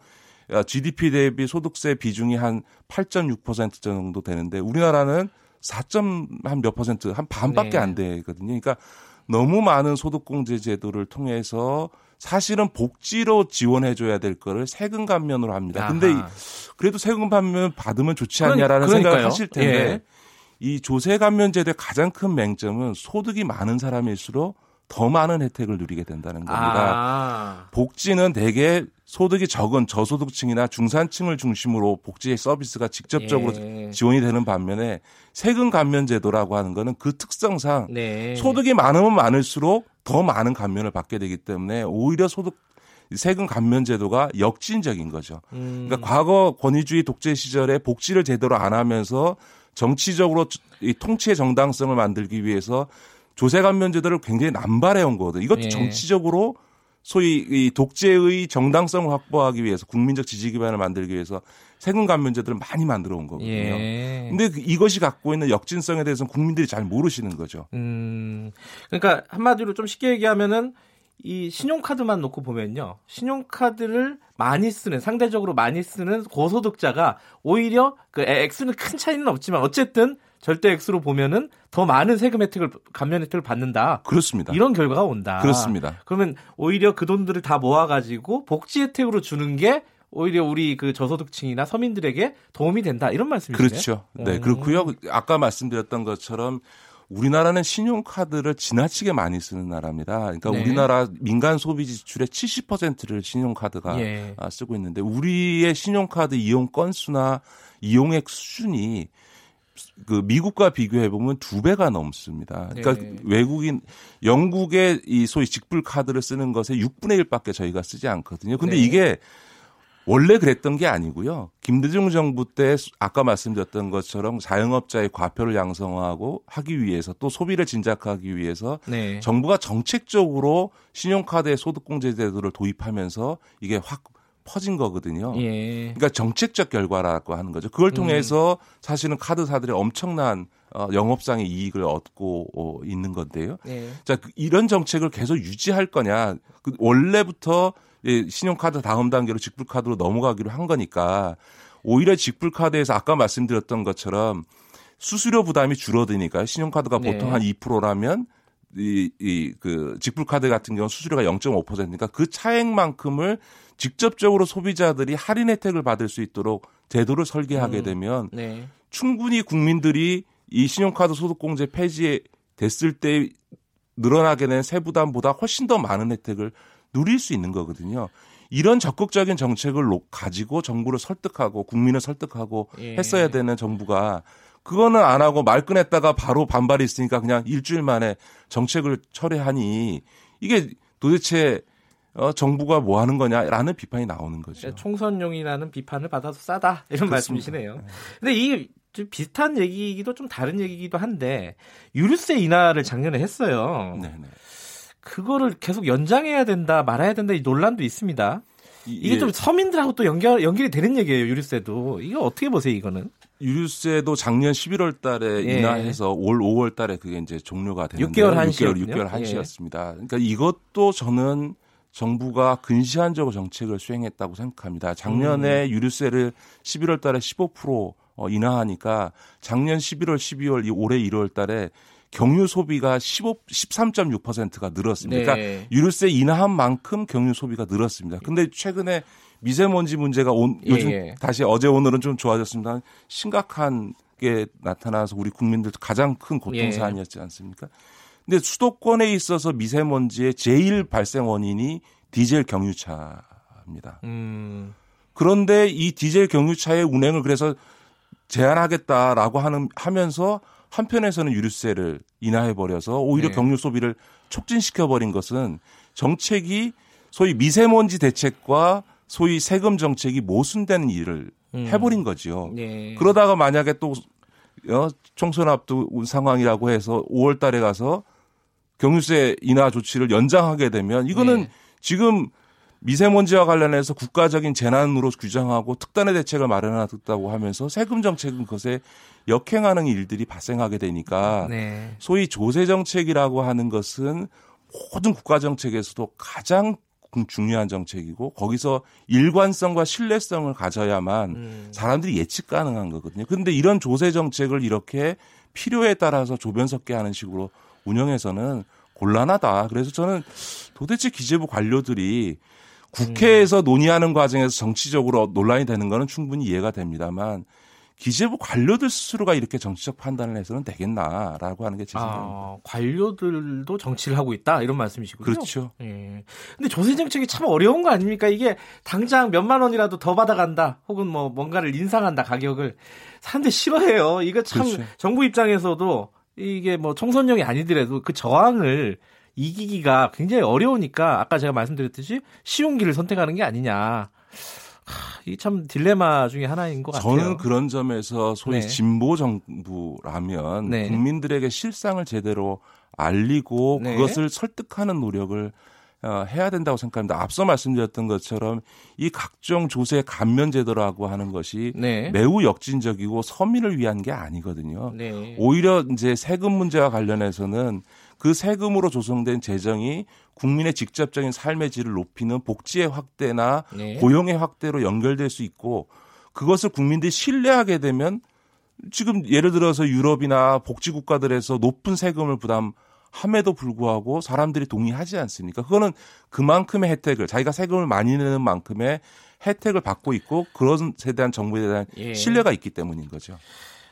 GDP 대비 소득세 비중이 한 8.6% 정도 되는데 우리나라는 4.몇%, 한 반밖에 안 되거든요. 그러니까 너무 많은 소득공제 제도를 통해서 사실은 복지로 지원해줘야 될 거를 세금 감면으로 합니다. 근데 그래도 세금 감면 받으면 좋지 않냐라는 생각을 하실 텐데 이 조세 감면 제도의 가장 큰 맹점은 소득이 많은 사람일수록 더 많은 혜택을 누리게 된다는 겁니다. 복지는 대개 소득이 적은 저소득층이나 중산층을 중심으로 복지 서비스가 직접적으로 지원이 되는 반면에 세금 감면 제도라고 하는 거는 그 특성상 소득이 많으면 많을수록 더 많은 감면을 받게 되기 때문에 오히려 세금 감면 제도가 역진적인 거죠. 그러니까 과거 권위주의 독재 시절에 복지를 제대로 안 하면서 정치적으로 이 통치의 정당성을 만들기 위해서 조세 감면 제도를 굉장히 남발해온 거거든요. 이것도 정치적으로 소위 이 독재의 정당성을 확보하기 위해서 국민적 지지 기반을 만들기 위해서 세금 감면제도를 많이 만들어 온 거거든요. 그런데 이것이 갖고 있는 역진성에 대해서는 국민들이 잘 모르시는 거죠. 그러니까 한마디로 좀 쉽게 얘기하면은 이 신용카드만 놓고 보면요, 신용카드를 많이 쓰는 상대적으로 많이 쓰는 고소득자가 오히려 그 액수는 큰 차이는 없지만 어쨌든 절대 액수로 보면은 더 많은 세금 혜택을 감면 혜택을 받는다. 그렇습니다. 이런 결과가 온다. 그렇습니다. 그러면 오히려 그 돈들을 다 모아가지고 복지 혜택으로 주는 게 오히려 우리 그 저소득층이나 서민들에게 도움이 된다 이런 말씀이시네요. 그렇죠. 네, 그렇고요. 아까 말씀드렸던 것처럼 우리나라는 신용카드를 지나치게 많이 쓰는 나라입니다. 그러니까 네. 우리나라 민간 소비 지출의 70%를 신용카드가 예. 쓰고 있는데 우리의 신용카드 이용 건수나 이용액 수준이 그 미국과 비교해 보면 2배가 넘습니다. 그러니까 네. 외국인 영국의 이 소위 직불 카드를 쓰는 것의 6분의 1밖에 저희가 쓰지 않거든요. 근데 네. 이게 원래 그랬던 게 아니고요. 김대중 정부 때 아까 말씀드렸던 것처럼 자영업자의 과표를 양성하고 하기 위해서 또 소비를 진작하기 위해서 네. 정부가 정책적으로 신용카드의 소득공제 제도를 도입하면서 이게 확 퍼진 거거든요. 예. 그러니까 정책적 결과라고 하는 거죠. 그걸 통해서 사실은 카드사들이 엄청난 영업상의 이익을 얻고 있는 건데요. 예. 자, 이런 정책을 계속 유지할 거냐. 원래부터 신용카드 다음 단계로 직불카드로 넘어가기로 한 거니까 오히려 직불카드에서 아까 말씀드렸던 것처럼 수수료 부담이 줄어드니까요. 신용카드가 보통 네. 한 2%라면 그 직불카드 같은 경우 수수료가 0.5%니까 그 차액만큼을 직접적으로 소비자들이 할인 혜택을 받을 수 있도록 제도를 설계하게 되면 네. 충분히 국민들이 이 신용카드 소득공제 폐지 됐을 때 늘어나게 된 세부담보다 훨씬 더 많은 혜택을 누릴 수 있는 거거든요. 이런 적극적인 정책을 가지고 정부를 설득하고 국민을 설득하고 예. 했어야 되는 정부가 그거는 안 하고 말끝냈다가 바로 반발이 있으니까 그냥 일주일 만에 정책을 철회하니 이게 도대체 정부가 뭐 하는 거냐라는 비판이 나오는 거죠. 총선용이라는 비판을 받아서 싸다 이런 그렇습니다. 말씀이시네요. 근데 이 비슷한 얘기이기도 좀 다른 얘기이기도 한데 유류세 인하를 작년에 했어요. 네네. 그거를 계속 연장해야 된다, 말아야 된다 이 논란도 있습니다. 이게 예. 좀 서민들하고 또 연결이 되는 얘기예요. 유류세도. 이거 어떻게 보세요, 이거는? 유류세도 작년 11월 달에 예. 인하해서 올 5월 달에 그게 이제 종료가 되는데 6개월 한시였습니다. 예. 그러니까 이것도 저는 정부가 근시안적으로 정책을 수행했다고 생각합니다. 작년에 유류세를 11월 달에 15% 인하하니까 작년 11월, 12월, 이 올해 1월 달에 경유 소비가 13.6%가 늘었습니다. 네. 그러니까 유류세 인하한 만큼 경유 소비가 늘었습니다. 그런데 최근에 미세먼지 문제가 요즘 예. 다시 어제 오늘은 좀 좋아졌습니다. 심각한 게 나타나서 우리 국민들 가장 큰 고통 사안이었지 않습니까? 근데 수도권에 있어서 미세먼지의 제일 발생 원인이 디젤 경유차입니다. 그런데 이 디젤 경유차의 운행을 그래서 제한하겠다라고 하면서 한편에서는 유류세를 인하해버려서 오히려 네. 경유 소비를 촉진시켜버린 것은 정책이 소위 미세먼지 대책과 소위 세금 정책이 모순되는 일을 해버린 거죠. 네. 그러다가 만약에 또 총선 앞둔 상황이라고 해서 5월 달에 가서 경유세 인하 조치를 연장하게 되면 이거는 네. 지금 미세먼지와 관련해서 국가적인 재난으로 규정하고 특단의 대책을 마련하겠다고 하면서 세금 정책은 그것에 역행하는 일들이 발생하게 되니까 네. 소위 조세 정책이라고 하는 것은 모든 국가 정책에서도 가장 중요한 정책이고 거기서 일관성과 신뢰성을 가져야만 사람들이 예측 가능한 거거든요. 그런데 이런 조세 정책을 이렇게 필요에 따라서 조변석게 하는 식으로 운영해서는 곤란하다. 그래서 저는 도대체 기재부 관료들이 국회에서 논의하는 과정에서 정치적으로 논란이 되는 거는 충분히 이해가 됩니다만 기재부 관료들 스스로가 이렇게 정치적 판단을 해서는 되겠나라고 하는 게 제 생각입니다. 아, 관료들도 정치를 하고 있다 이런 말씀이시군요. 그렇죠. 예. 근데 조세 정책이 참 어려운 거 아닙니까? 이게 당장 몇만 원이라도 더 받아간다, 혹은 뭐 뭔가를 인상한다 가격을 사람들이 싫어해요. 이거 참 그렇죠. 정부 입장에서도 이게 뭐 총선용이 아니더라도 그 저항을 이기기가 굉장히 어려우니까 아까 제가 말씀드렸듯이 쉬운 길을 선택하는 게 아니냐. 이게 참 딜레마 중에 하나인 것 같아요. 저는 그런 점에서 소위 네. 진보 정부라면 네. 국민들에게 실상을 제대로 알리고 네. 그것을 설득하는 노력을 해야 된다고 생각합니다. 앞서 말씀드렸던 것처럼 이 각종 조세 감면 제도라고 하는 것이 네. 매우 역진적이고 서민을 위한 게 아니거든요. 네. 오히려 이제 세금 문제와 관련해서는 그 세금으로 조성된 재정이 국민의 직접적인 삶의 질을 높이는 복지의 확대나 네. 고용의 확대로 연결될 수 있고 그것을 국민들이 신뢰하게 되면 지금 예를 들어서 유럽이나 복지국가들에서 높은 세금을 부담함에도 불구하고 사람들이 동의하지 않습니까? 그거는 그만큼의 혜택을 자기가 세금을 많이 내는 만큼의 혜택을 받고 있고 그런 것에 대한 정부에 대한 신뢰가 있기 때문인 거죠.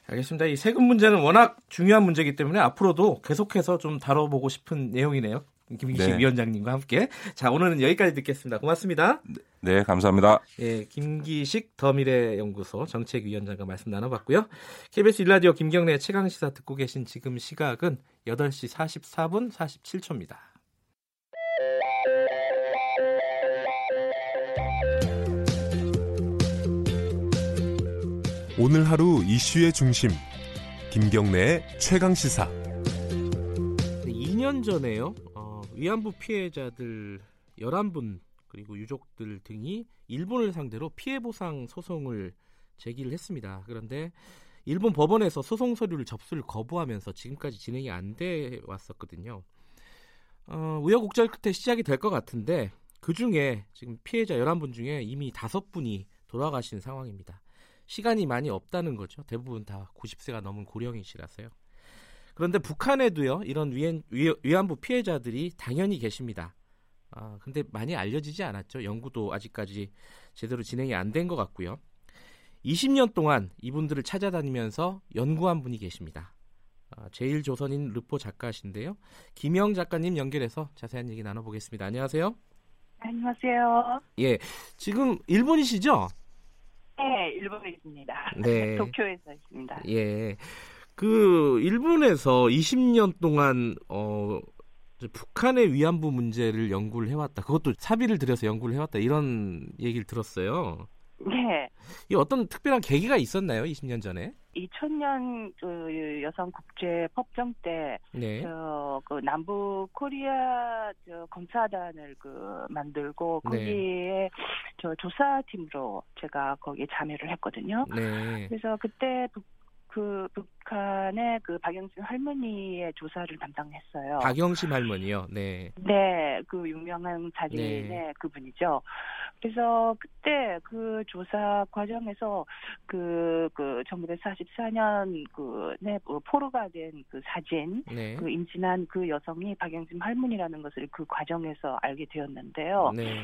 알겠습니다. 이 세금 문제는 워낙 중요한 문제이기 때문에 앞으로도 계속해서 좀 다뤄보고 싶은 내용이네요. 김기식 위원장님과 함께. 자, 오늘은 여기까지 듣겠습니다. 고맙습니다. 네, 감사합니다. 예, 김기식 더미래연구소 정책위원장과 말씀 나눠봤고요. KBS 1라디오 김경래 최강시사 듣고 계신 지금 시각은 8시 44분 47초입니다. 오늘 하루 이슈의 중심, 김경래의 최강시사. 2년 전에요. 위안부 피해자들 11분 그리고 유족들 등이 일본을 상대로 피해보상 소송을 제기를 했습니다. 그런데 일본 법원에서 소송 서류를 접수를 거부하면서 지금까지 진행이 안 돼 왔었거든요. 우여곡절 끝에 시작이 될 것 같은데 그중에 지금 피해자 11분 중에 이미 5분이 돌아가신 상황입니다. 시간이 많이 없다는 거죠. 대부분 다 90세가 넘은 고령이시라서요. 그런데 북한에도요, 이런 위안부 피해자들이 당연히 계십니다. 아, 근데 많이 알려지지 않았죠. 연구도 아직까지 제대로 진행이 안 된 것 같고요. 20년 동안 이분들을 찾아다니면서 연구한 분이 계십니다. 제1조선인 르포 작가신데요. 김영 작가님 연결해서 자세한 얘기 나눠보겠습니다. 안녕하세요. 안녕하세요. 예, 지금 일본이시죠? 네, 일본에 있습니다. 네. 도쿄에서 있습니다. 예. 그 일본에서 20년 동안 북한의 위안부 문제를 연구를 해왔다. 그것도 사비를 들여서 연구를 해왔다. 이런 얘기를 들었어요. 네. 이 어떤 특별한 계기가 있었나요? 20년 전에? 2000년 그 여성 국제 법정 때 그 남북 코리아 검사단을 그 만들고 거기에 저 조사팀으로 제가 거기에 참여를 했거든요. 네. 그래서 그때 그 북한의 그 박영심 할머니의 조사를 담당했어요. 박영심 할머니요? 네. 네, 그 유명한 사진의 그분이죠. 그래서 그때 그 조사 과정에서 그 1944년 포로가 된 그 사진, 그 임신한 그 여성이 박영심 할머니라는 것을 그 과정에서 알게 되었는데요. 네.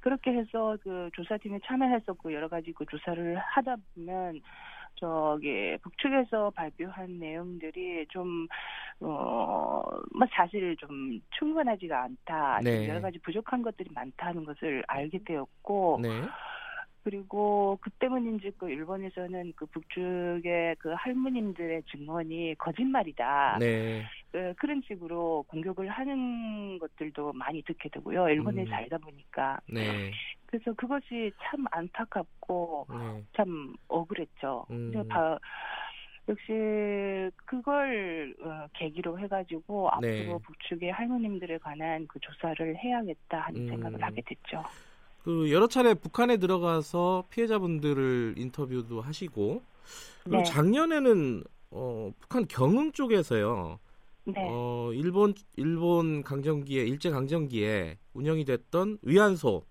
그렇게 해서 그 조사팀에 참여했었고 여러 가지 그 조사를 하다 보면 북측에서 발표한 내용들이 좀 사실 좀 충분하지가 않다. 여러 가지 부족한 것들이 많다는 것을 알게 되었고, 그리고 그 때문인지 그 일본에서는 그 북측의 그 할머님들의 증언이 거짓말이다. 그런 식으로 공격을 하는 것들도 많이 듣게 되고요. 일본에 살다 보니까. 그래서 그것이 참 안타깝고 참 억울했죠. 역시 그걸 계기로 해가지고 앞으로 북측의 할머님들에 관한 그 조사를 해야겠다 하는 생각을 하게 됐죠. 그 여러 차례 북한에 들어가서 피해자분들을 인터뷰도 하시고 그리고 작년에는 북한 경흥 쪽에서요. 일본 강점기에 일제 강점기에 운영이 됐던 위안소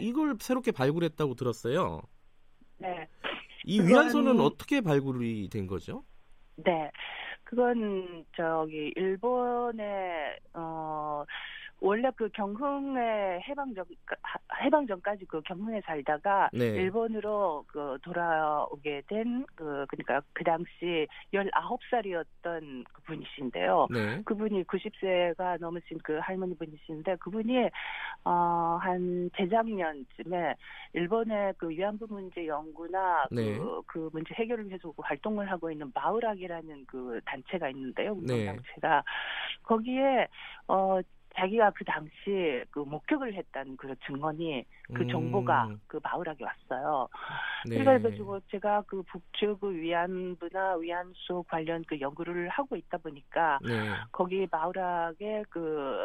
이걸 새롭게 발굴했다고 들었어요. 네. 이 위안소는 어떻게 발굴이 된 거죠? 네. 그건 일본의 원래 그 경흥에 해방 전까지 그 경흥에 살다가 일본으로 그 돌아오게 된 그러니까 그 당시 19살이었던 그 분이신데요. 그분이 90세가 넘으신 그 할머니 분이신데 그분이 한 재작년쯤에 일본의 그 위안부 문제 연구나 그 문제 해결을 위해서 활동을 하고 있는 마을학이라는 그 단체가 있는데요. 단체가 거기에 자기가 그 당시에 그 목격을 했다는 그 증언이 그 정보가 그 마을하게 왔어요. 그래가지고 제가 그 북측 위안부나 위안소 관련 그 연구를 하고 있다 보니까 거기 마을학의 그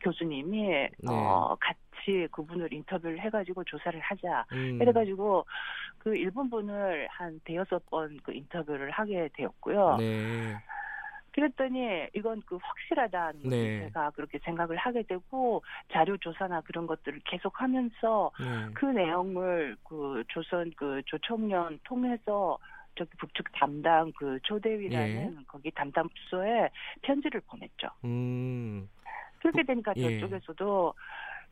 교수님이 같이 그분을 인터뷰를 해가지고 조사를 하자. 그래가지고 그 일본 분을 한 5-6번 그 인터뷰를 하게 되었고요. 그랬더니 이건 그 확실하다는 제가 그렇게 생각을 하게 되고 자료 조사나 그런 것들을 계속하면서 그 내용을 그 조선 그 조총련 통해서 저기 북측 담당 그 조대위라는 거기 담당 부서에 편지를 보냈죠. 그렇게 되니까 저쪽에서도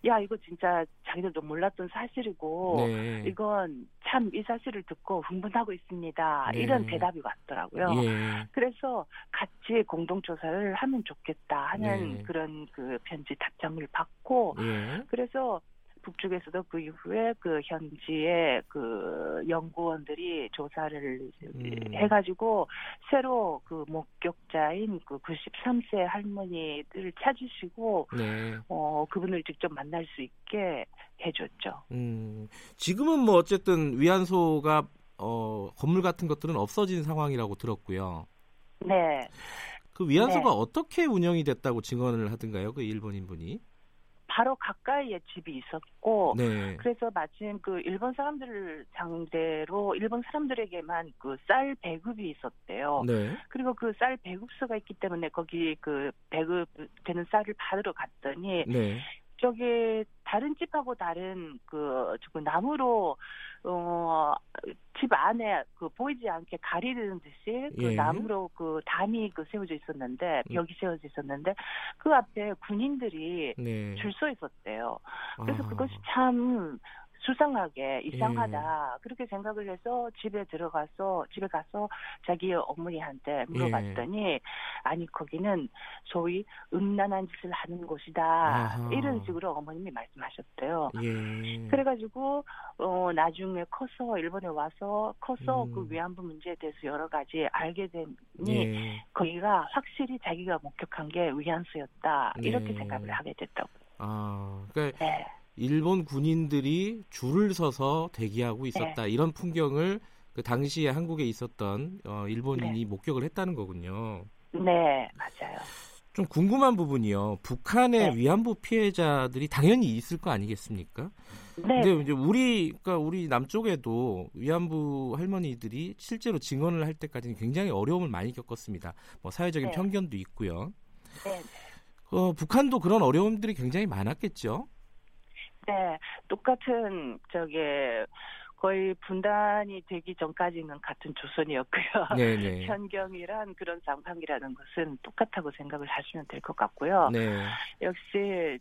야, 이거 진짜 자기들도 몰랐던 사실이고, 네. 이건 참 이 사실을 듣고 흥분하고 있습니다. 네. 이런 대답이 왔더라고요. 예. 그래서 같이 공동조사를 하면 좋겠다 하는 네. 그런 그 편지 답장을 받고, 예. 그래서 북쪽에서도 그 이후에 그 현지의 그 연구원들이 조사를 해가지고 새로 그 목격자인 그 93세 할머니를 찾으시고 네. 그분을 직접 만날 수 있게 해줬죠. 지금은 뭐 어쨌든 위안소가 건물 같은 것들은 없어진 상황이라고 들었고요. 네. 그 위안소가 네. 어떻게 운영이 됐다고 증언을 하던가요? 그 일본인 분이? 바로 가까이에 집이 있었고, 네. 그래서 마침 그 일본 사람들을 상대로 일본 사람들에게만 그 쌀 배급이 있었대요. 네. 그리고 그 쌀 배급소가 있기 때문에 거기 그 배급되는 쌀을 받으러 갔더니, 네. 저기 다른 집하고 다른 그 나무로 집 안에 그 보이지 않게 가리는 듯이 그 예. 나무로 그 담이 그 세워져 있었는데 벽이 세워져 있었는데 그 앞에 군인들이 네. 줄 서 있었대요. 그래서 아. 그것이 참 수상하게 이상하다 예. 그렇게 생각을 해서 집에 가서 자기 어머니한테 물어봤더니 예. 아니 거기는 소위 음란한 짓을 하는 곳이다 아하. 이런 식으로 어머님이 말씀하셨대요. 예. 그래가지고 나중에 커서 일본에 와서 그 위안부 문제에 대해서 여러 가지 알게 되니 예. 거기가 확실히 자기가 목격한 게 위안소였다 예. 이렇게 생각을 하게 됐다고. 아, 그러니까... 네. 일본 군인들이 줄을 서서 대기하고 있었다. 네. 이런 풍경을 그 당시에 한국에 있었던 일본인이 네. 목격을 했다는 거군요. 네, 맞아요. 좀 궁금한 부분이요. 북한의 네. 위안부 피해자들이 당연히 있을 거 아니겠습니까? 네. 근데 이제 우리 남쪽에도 위안부 할머니들이 실제로 증언을 할 때까지는 굉장히 어려움을 많이 겪었습니다. 뭐 사회적인 네. 편견도 있고요. 네. 북한도 그런 어려움들이 굉장히 많았겠죠. 네, 똑같은 거의 분단이 되기 전까지는 같은 조선이었고요. 네네. 현경이란 그런 상황이라는 것은 똑같다고 생각을 하시면 될 것 같고요. 네. 역시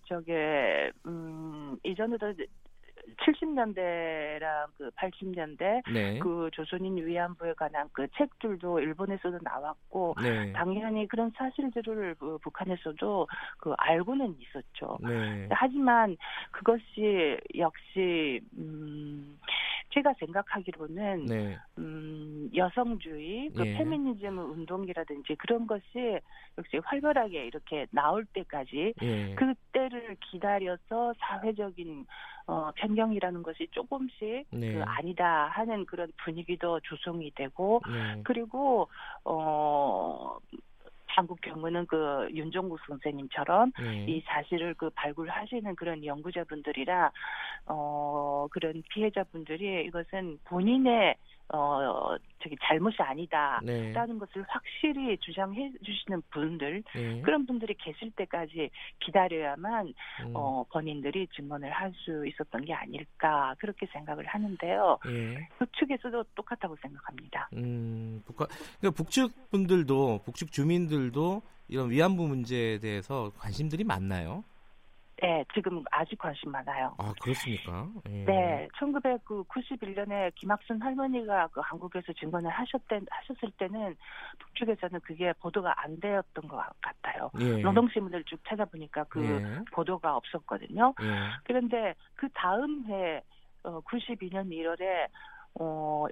이전에도 70년대랑 그 80년대 네. 그 조선인 위안부에 관한 그 책들도 일본에서도 나왔고 네. 당연히 그런 사실들을 북한에서도 그 알고는 있었죠. 네. 하지만 그것이 역시 제가 생각하기로는 네. 여성주의, 그 예. 페미니즘 운동이라든지 그런 것이 역시 활발하게 이렇게 나올 때까지 예. 그때를 기다려서 사회적인 편경이라는 것이 조금씩 네. 그 아니다 하는 그런 분위기도 조성이 되고 네. 그리고 한국 경우는 그 윤종국 선생님처럼 네. 이 사실을 그 발굴하시는 그런 연구자분들이라 그런 피해자분들이 이것은 본인의 잘못이 아니다라는 네. 것을 확실히 주장해 주시는 분들 네. 그런 분들이 계실 때까지 기다려야만 본인들이 증언을 할 수 있었던 게 아닐까 그렇게 생각을 하는데요. 네. 북측에서도 똑같다고 생각합니다. 그러니까 북측 분들도 북측 주민들도 이런 위안부 문제에 대해서 관심들이 많나요? 네, 지금 아주 관심 많아요. 아, 그렇습니까? 예. 네, 1991년에 김학순 할머니가 그 한국에서 증언을 하셨을 때는 북측에서는 그게 보도가 안 되었던 것 같아요. 예. 노동신문을 쭉 찾아보니까 그 예. 보도가 없었거든요. 예. 그런데 그 다음 해 92년 1월에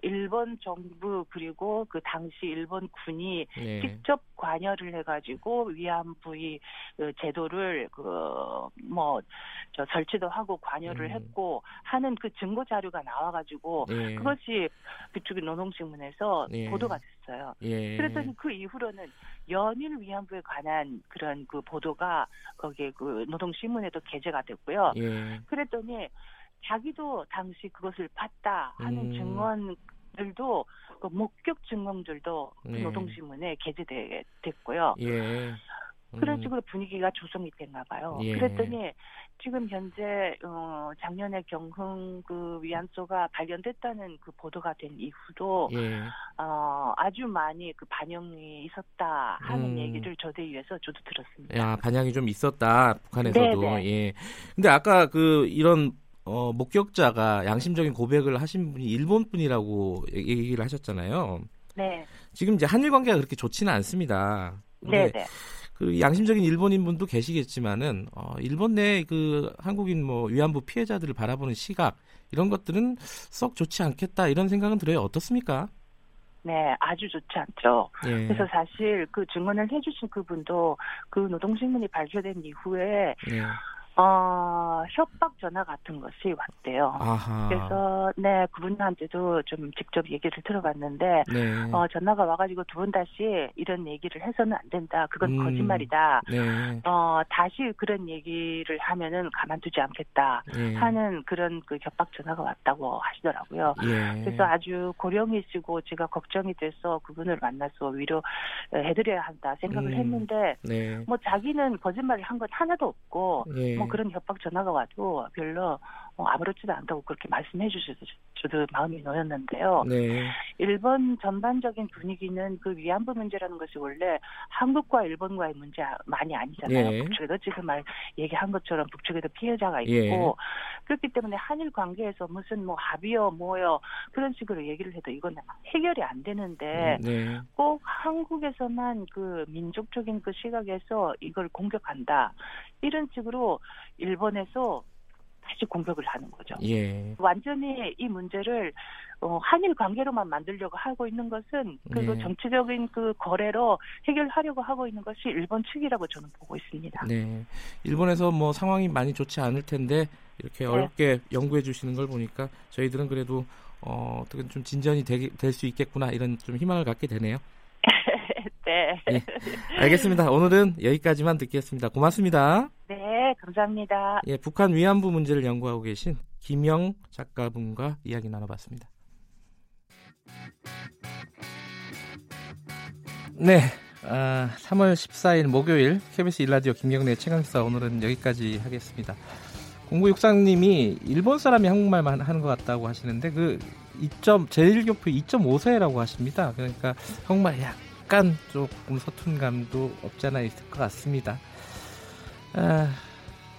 일본 정부 그리고 그 당시 일본 군이 네. 직접 관여를 해가지고 위안부의 제도를 설치도 하고 관여를 했고 하는 그 증거 자료가 나와가지고 네. 그것이 그쪽의 노동신문에서 네. 보도가 됐어요. 네. 그랬더니 그 이후로는 연일 위안부에 관한 그런 그 보도가 거기에 그 노동신문에도 게재가 됐고요. 네. 그랬더니 자기도 당시 그것을 봤다 하는 증언들도 목격 증언들도 네. 노동신문에 게재됐고요. 예. 그런 식으로 분위기가 조성이 됐나 봐요. 예. 그랬더니 지금 현재 작년에 경흥 그 위안소가 발견됐다는 그 보도가 된 이후도 예. 아주 많이 그 반영이 있었다 하는 얘기를 저대위에서 저도 들었습니다. 야, 반영이 좀 있었다 북한에서도. 네네. 예. 근데 아까 그 이런 목격자가 양심적인 고백을 하신 분이 일본 분이라고 얘기를 하셨잖아요. 네. 지금 이제 한일 관계가 그렇게 좋지는 않습니다. 네. 그 양심적인 일본인 분도 계시겠지만은 일본 내 그 한국인 뭐 위안부 피해자들을 바라보는 시각 이런 것들은 썩 좋지 않겠다 이런 생각은 들어요. 어떻습니까? 네, 아주 좋지 않죠. 예. 그래서 사실 그 증언을 해주신 그분도 그 노동신문이 발표된 이후에. 예. 협박 전화 같은 것이 왔대요. 아하. 그래서, 네, 그분한테도 좀 직접 얘기를 들어봤는데, 네. 전화가 와가지고 두 번 다시 이런 얘기를 해서는 안 된다. 그건 거짓말이다. 네. 다시 그런 얘기를 하면은 가만두지 않겠다. 네. 하는 그런 그 협박 전화가 왔다고 하시더라고요. 예. 그래서 아주 고령이시고 제가 걱정이 돼서 그분을 만나서 위로해드려야 한다 생각을 했는데, 네. 뭐 자기는 거짓말을 한 건 하나도 없고, 네. 뭐 그런 협박 전화가 와도 별로 아무렇지도 않다고 그렇게 말씀해 주셔서 저도 마음이 놓였는데요. 네. 일본 전반적인 분위기는 그 위안부 문제라는 것이 원래 한국과 일본과의 문제 많이 아니잖아요. 네. 북측에도 지금 얘기한 것처럼 북측에도 피해자가 있고 네. 그렇기 때문에 한일 관계에서 무슨 뭐 합의여 뭐여 그런 식으로 얘기를 해도 이건 해결이 안 되는데 네. 꼭 한국에서만 그 민족적인 그 시각에서 이걸 공격한다. 이런 식으로 일본에서 다시 공격을 하는 거죠. 예. 완전히 이 문제를 한일 관계로만 만들려고 하고 있는 것은 그리고 네. 정치적인 그 거래로 해결하려고 하고 있는 것이 일본 측이라고 저는 보고 있습니다. 네, 일본에서 뭐 상황이 많이 좋지 않을 텐데 이렇게 네. 어렵게 연구해 주시는 걸 보니까 저희들은 그래도 어떻게 좀 진전이 될 수 있겠구나 이런 좀 희망을 갖게 되네요. 네. 네. 알겠습니다. 오늘은 여기까지만 듣겠습니다. 고맙습니다. 네, 감사합니다. 예, 북한 위안부 문제를 연구하고 계신 김영 작가분과 이야기 나눠봤습니다. 네, 3월 14일 목요일 KBS 1라디오 김경래 최강시사 오늘은 여기까지 하겠습니다. 0963님이 일본 사람이 한국말만 하는 것 같다고 하시는데 그 제1교표 2.5세라고 하십니다. 그러니까 한국말 약간 조금 서툰 감도 없지 않아 있을 것 같습니다.